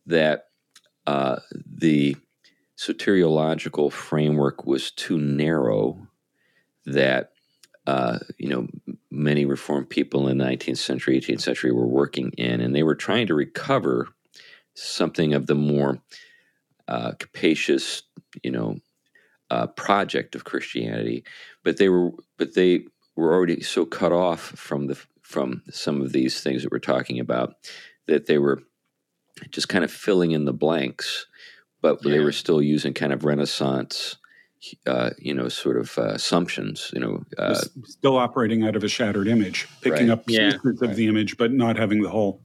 that uh, the soteriological framework was too narrow, that uh, you know, many Reformed people in the nineteenth century, eighteenth century were working in, and they were trying to recover something of the more uh, capacious, you know, uh, project of Christianity. But they were, but they were already so cut off from the from some of these things that we're talking about that they were just kind of filling in the blanks. But yeah. They were still using kind of Renaissance, uh, you know, sort of uh, assumptions, you know. Uh, still operating out of a shattered image, picking right. up pieces yeah. of right. the image, but not having the whole.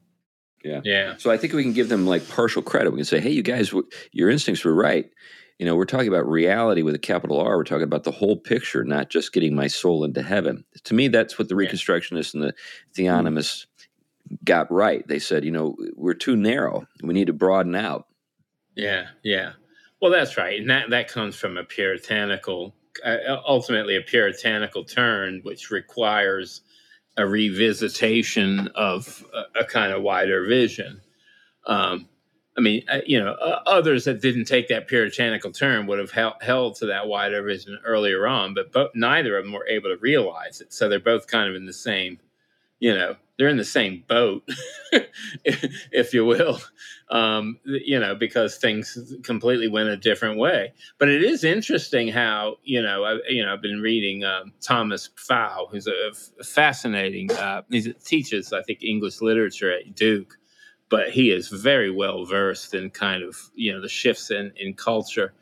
Yeah. yeah. So I think we can give them like partial credit. We can say, hey, you guys, w- your instincts were right. You know, we're talking about reality with a capital R. We're talking about the whole picture, not just getting my soul into heaven. To me, that's what the yeah. Reconstructionists and the Theonomists mm-hmm. got right. They said, you know, we're too narrow. We need to broaden out. Yeah, yeah. Well, that's right. And that, that comes from a puritanical, uh, ultimately a puritanical turn, which requires a revisitation of a, a kind of wider vision. Um, I mean, uh, you know, uh, others that didn't take that puritanical turn would have hel- held to that wider vision earlier on, but bo- neither of them were able to realize it. So they're both kind of in the same, you know, they're in the same boat, if you will, um, you know, because things completely went a different way. But it is interesting how, you know, I, you know, I've been reading um, Thomas Pfau, who's a, a fascinating, uh, he teaches, I think, English literature at Duke, but he is very well versed in kind of, you know, the shifts in, in culture.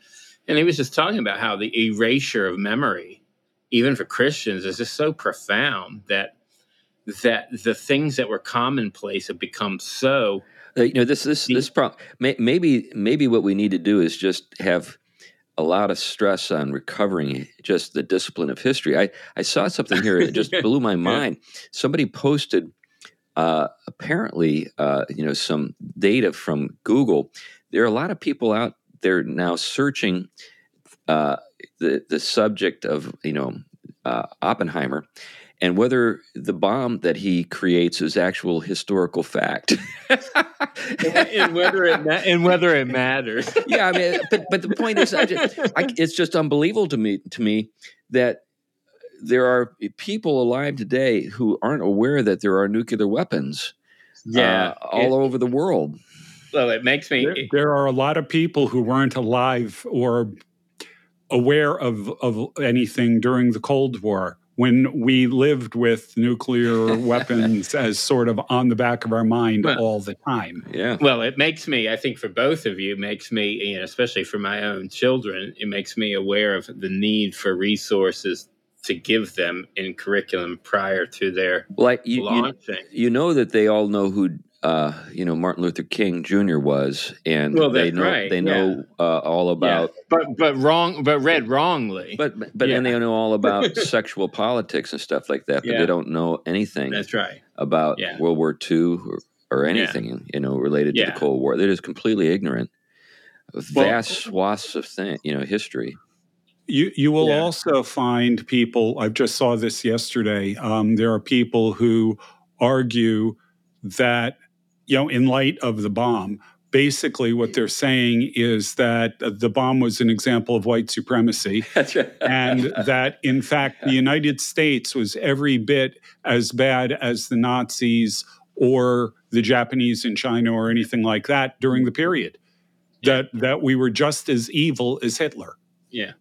And he was just talking about how the erasure of memory, even for Christians, is just so profound that that the things that were commonplace have become so. Uh, you know, this this this problem. May, maybe maybe what we need to do is just have a lot of stress on recovering just the discipline of history. I, I saw something here that just blew my mind. Somebody posted uh, apparently uh, you know, some data from Google. There are a lot of people out there now searching uh, the the subject of you know uh, Oppenheimer. And whether the bomb that he creates is actual historical fact, and whether it ma- and whether it matters. Yeah, I mean, but but the point is, I just, I, it's just unbelievable to me to me that there are people alive today who aren't aware that there are nuclear weapons, yeah, uh, all it, over the world. Well, it makes me. There, there are a lot of people who weren't alive or aware of of anything during the Cold War, when we lived with nuclear weapons as sort of on the back of our mind well, all the time. Yeah. Well, it makes me, I think for both of you, makes me, you know, especially for my own children, it makes me aware of the need for resources to give them in curriculum prior to their well, you, launching. You, you know that they all know who, uh, you know, Martin Luther King Junior was, and well, they know right. they know yeah. uh, all about, yeah. but but wrong, but read wrongly. But but, but yeah. and they know all about sexual politics and stuff like that. But yeah. they don't know anything. That's right. About yeah. World War Two or, or anything yeah. you know related yeah. to the Cold War. They're just completely ignorant of vast swaths of thing, you know, history. You you will yeah. also find people. I just saw this yesterday. Um, there are people who argue that, you know, in light of the bomb, basically what they're saying is that the bomb was an example of white supremacy. That's right. And that, in fact, the United States was every bit as bad as the Nazis or the Japanese in China or anything like that during the period, that yeah. that we were just as evil as Hitler. Yeah.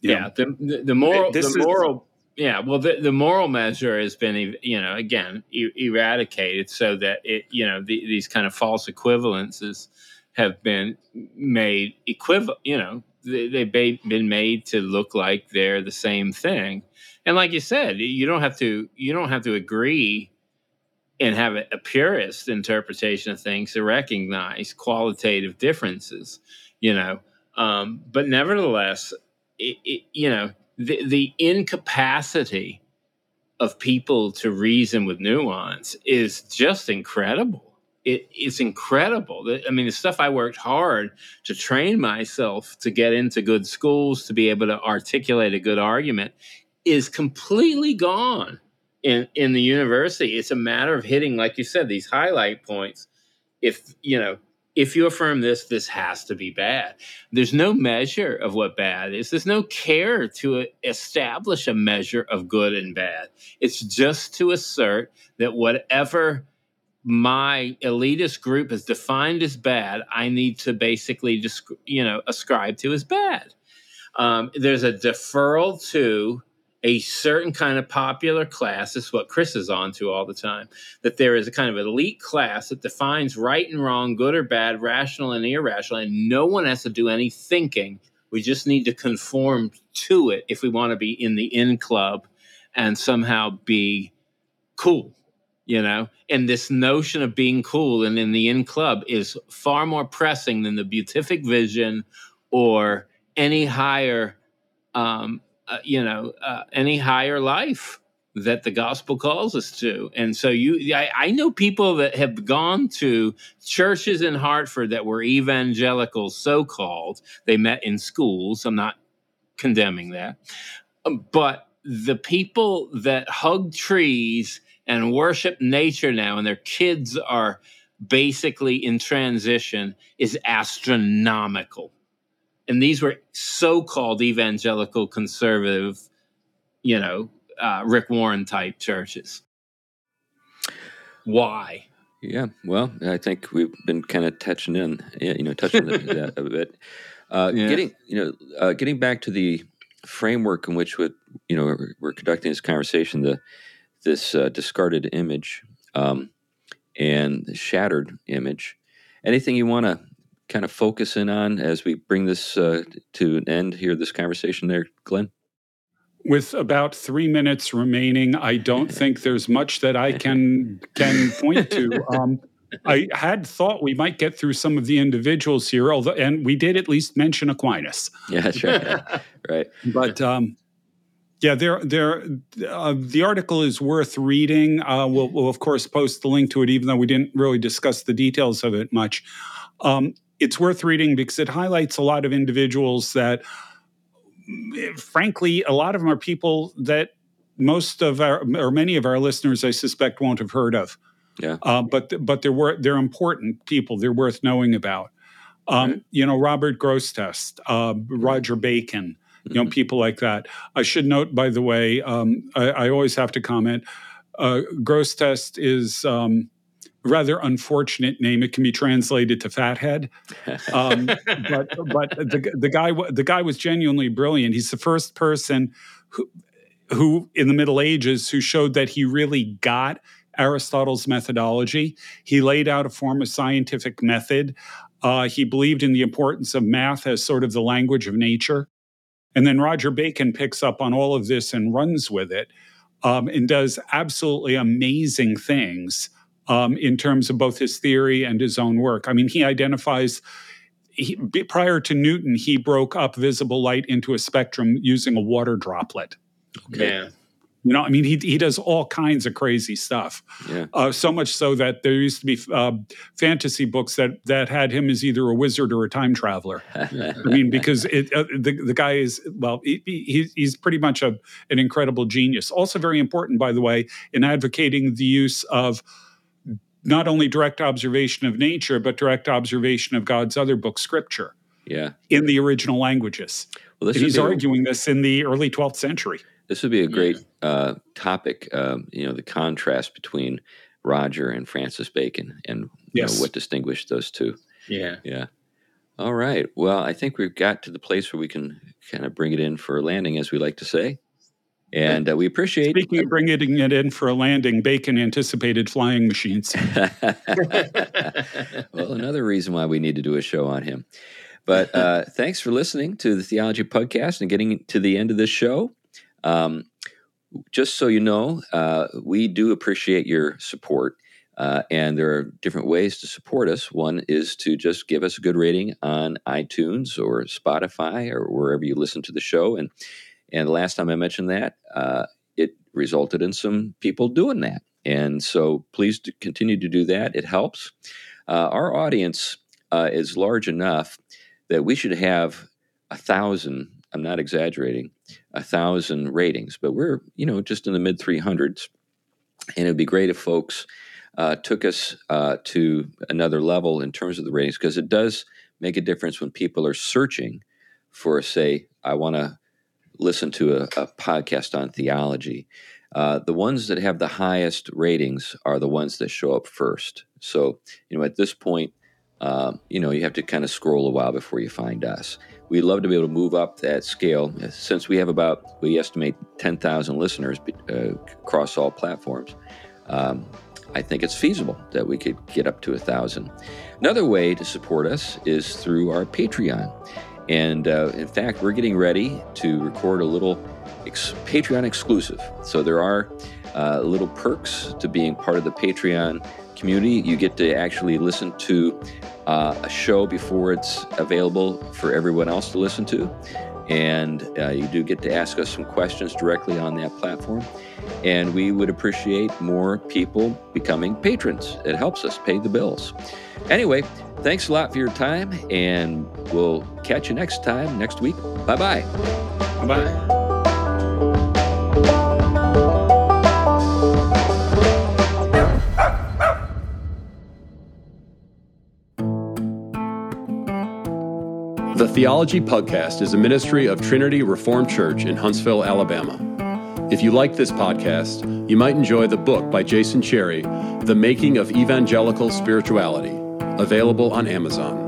Yeah. yeah. The, the, the moral... This the moral- is, Yeah, well, the, the moral measure has been, you know, again, e- eradicated so that, it, you know, the, these kind of false equivalences have been made equivalent, you know, they, they've been made to look like they're the same thing. And like you said, you don't have to, you don't have to agree and have a purist interpretation of things to recognize qualitative differences, you know. Um, but nevertheless, it, it, you know, the, the incapacity of people to reason with nuance is just incredible. It, it's incredible. I mean, the stuff I worked hard to train myself to get into good schools, to be able to articulate a good argument, is completely gone in, in the university. It's a matter of hitting, like you said, these highlight points. If, you know, if you affirm this, this has to be bad. There's no measure of what bad is. There's no care to establish a measure of good and bad. It's just to assert that whatever my elitist group has defined as bad, I need to basically, you know, ascribe to as bad. Um, there's a deferral to a certain kind of popular class. This is what Chris is on to all the time, that there is a kind of elite class that defines right and wrong, good or bad, rational and irrational, and no one has to do any thinking. We just need to conform to it if we want to be in the in club and somehow be cool, you know? And this notion of being cool and in the in club is far more pressing than the beatific vision or any higher um Uh, you know, uh, any higher life that the gospel calls us to. And so you, I, I know people that have gone to churches in Hartford that were evangelical, so-called. They met in schools. I'm not condemning that. But the people that hug trees and worship nature now, and their kids are basically in transition, is astronomical. And these were so-called evangelical, conservative, you know, uh, Rick Warren-type churches. Why? Yeah, well, I think we've been kind of touching in, you know, touching on that a bit. Uh, yeah. Getting, you know, uh, getting back to the framework in which we, you know, we're, we're conducting this conversation, the this uh, discarded image um, and the shattered image. Anything you want to kind of focus in on as we bring this uh, to an end here, this conversation there, Glenn? With about three minutes remaining, I don't think there's much that I can can point to. Um, I had thought we might get through some of the individuals here, although, and we did at least mention Aquinas. Yeah, that's right. Yeah, right. But um, yeah, there, there. Uh, the article is worth reading. Uh, we'll, we'll, of course, post the link to it, even though we didn't really discuss the details of it much. Um, It's worth reading because it highlights a lot of individuals that, frankly, a lot of them are people that most of our, or many of our listeners, I suspect, won't have heard of. Yeah. Uh, but but they're, wor- they're important people. They're worth knowing about. Um, right. You know, Robert Grostest, uh, Roger Bacon, mm-hmm. you know, people like that. I should note, by the way, um, I, I always have to comment, uh, Grostest is... Um, rather unfortunate name. It can be translated to fathead, um, but but the the guy the guy was genuinely brilliant. He's the first person who who in the Middle Ages who showed that he really got Aristotle's methodology. He laid out a form of scientific method. Uh, he believed in the importance of math as sort of the language of nature, and then Roger Bacon picks up on all of this and runs with it, um, and does absolutely amazing things. Um, in terms of both his theory and his own work. I mean, he identifies, he, prior to Newton, he broke up visible light into a spectrum using a water droplet. Okay. Yeah. You know, I mean, he he does all kinds of crazy stuff. Yeah. Uh, so much so that there used to be uh, fantasy books that that had him as either a wizard or a time traveler. I mean, because it, uh, the the guy is, well, he, he, he's pretty much a, an incredible genius. Also very important, by the way, in advocating the use of not only direct observation of nature, but direct observation of God's other book, Scripture, yeah, in the original languages. Well, this he's arguing a, this in the early twelfth century. This would be a great yeah. uh, topic, um, you know, the contrast between Roger and Francis Bacon and you yes. know, what distinguished those two. Yeah. Yeah. All right. Well, I think we've got to the place where we can kind of bring it in for a landing, as we like to say. And uh, we appreciate... Speaking of bringing it in for a landing, Bacon anticipated flying machines. Well, another reason why we need to do a show on him. But uh, thanks for listening to the Theology Podcast and getting to the end of this show. Um, just so you know, uh, we do appreciate your support. Uh, and there are different ways to support us. One is to just give us a good rating on iTunes or Spotify or wherever you listen to the show. And and the last time I mentioned that, uh, it resulted in some people doing that. And so please to continue to do that. It helps. Uh, our audience uh, is large enough that we should have a thousand, I'm not exaggerating, a thousand ratings. But we're, you know, just in the mid three hundreds. And it would be great if folks... Uh, took us uh, to another level in terms of the ratings, because it does make a difference when people are searching for, say, I want to listen to a, a podcast on theology. Uh, the ones that have the highest ratings are the ones that show up first. So, you know, at this point, um, you know, you have to kind of scroll a while before you find us. We love to be able to move up that scale. Since we have about, we estimate ten thousand listeners uh, across all platforms, um, I think it's feasible that we could get up to a thousand. Another way to support us is through our Patreon. And uh, in fact, we're getting ready to record a little ex- Patreon exclusive. So there are uh, little perks to being part of the Patreon community. You get to actually listen to uh, a show before it's available for everyone else to listen to. And uh, you do get to ask us some questions directly on that platform. And we would appreciate more people becoming patrons. It helps us pay the bills. Anyway, thanks a lot for your time, and we'll catch you next time, next week. Bye-bye. Bye-bye. The Theology Podcast is a ministry of Trinity Reformed Church in Huntsville, Alabama. If you like this podcast, you might enjoy the book by Jason Cherry, The Making of Evangelical Spirituality, available on Amazon.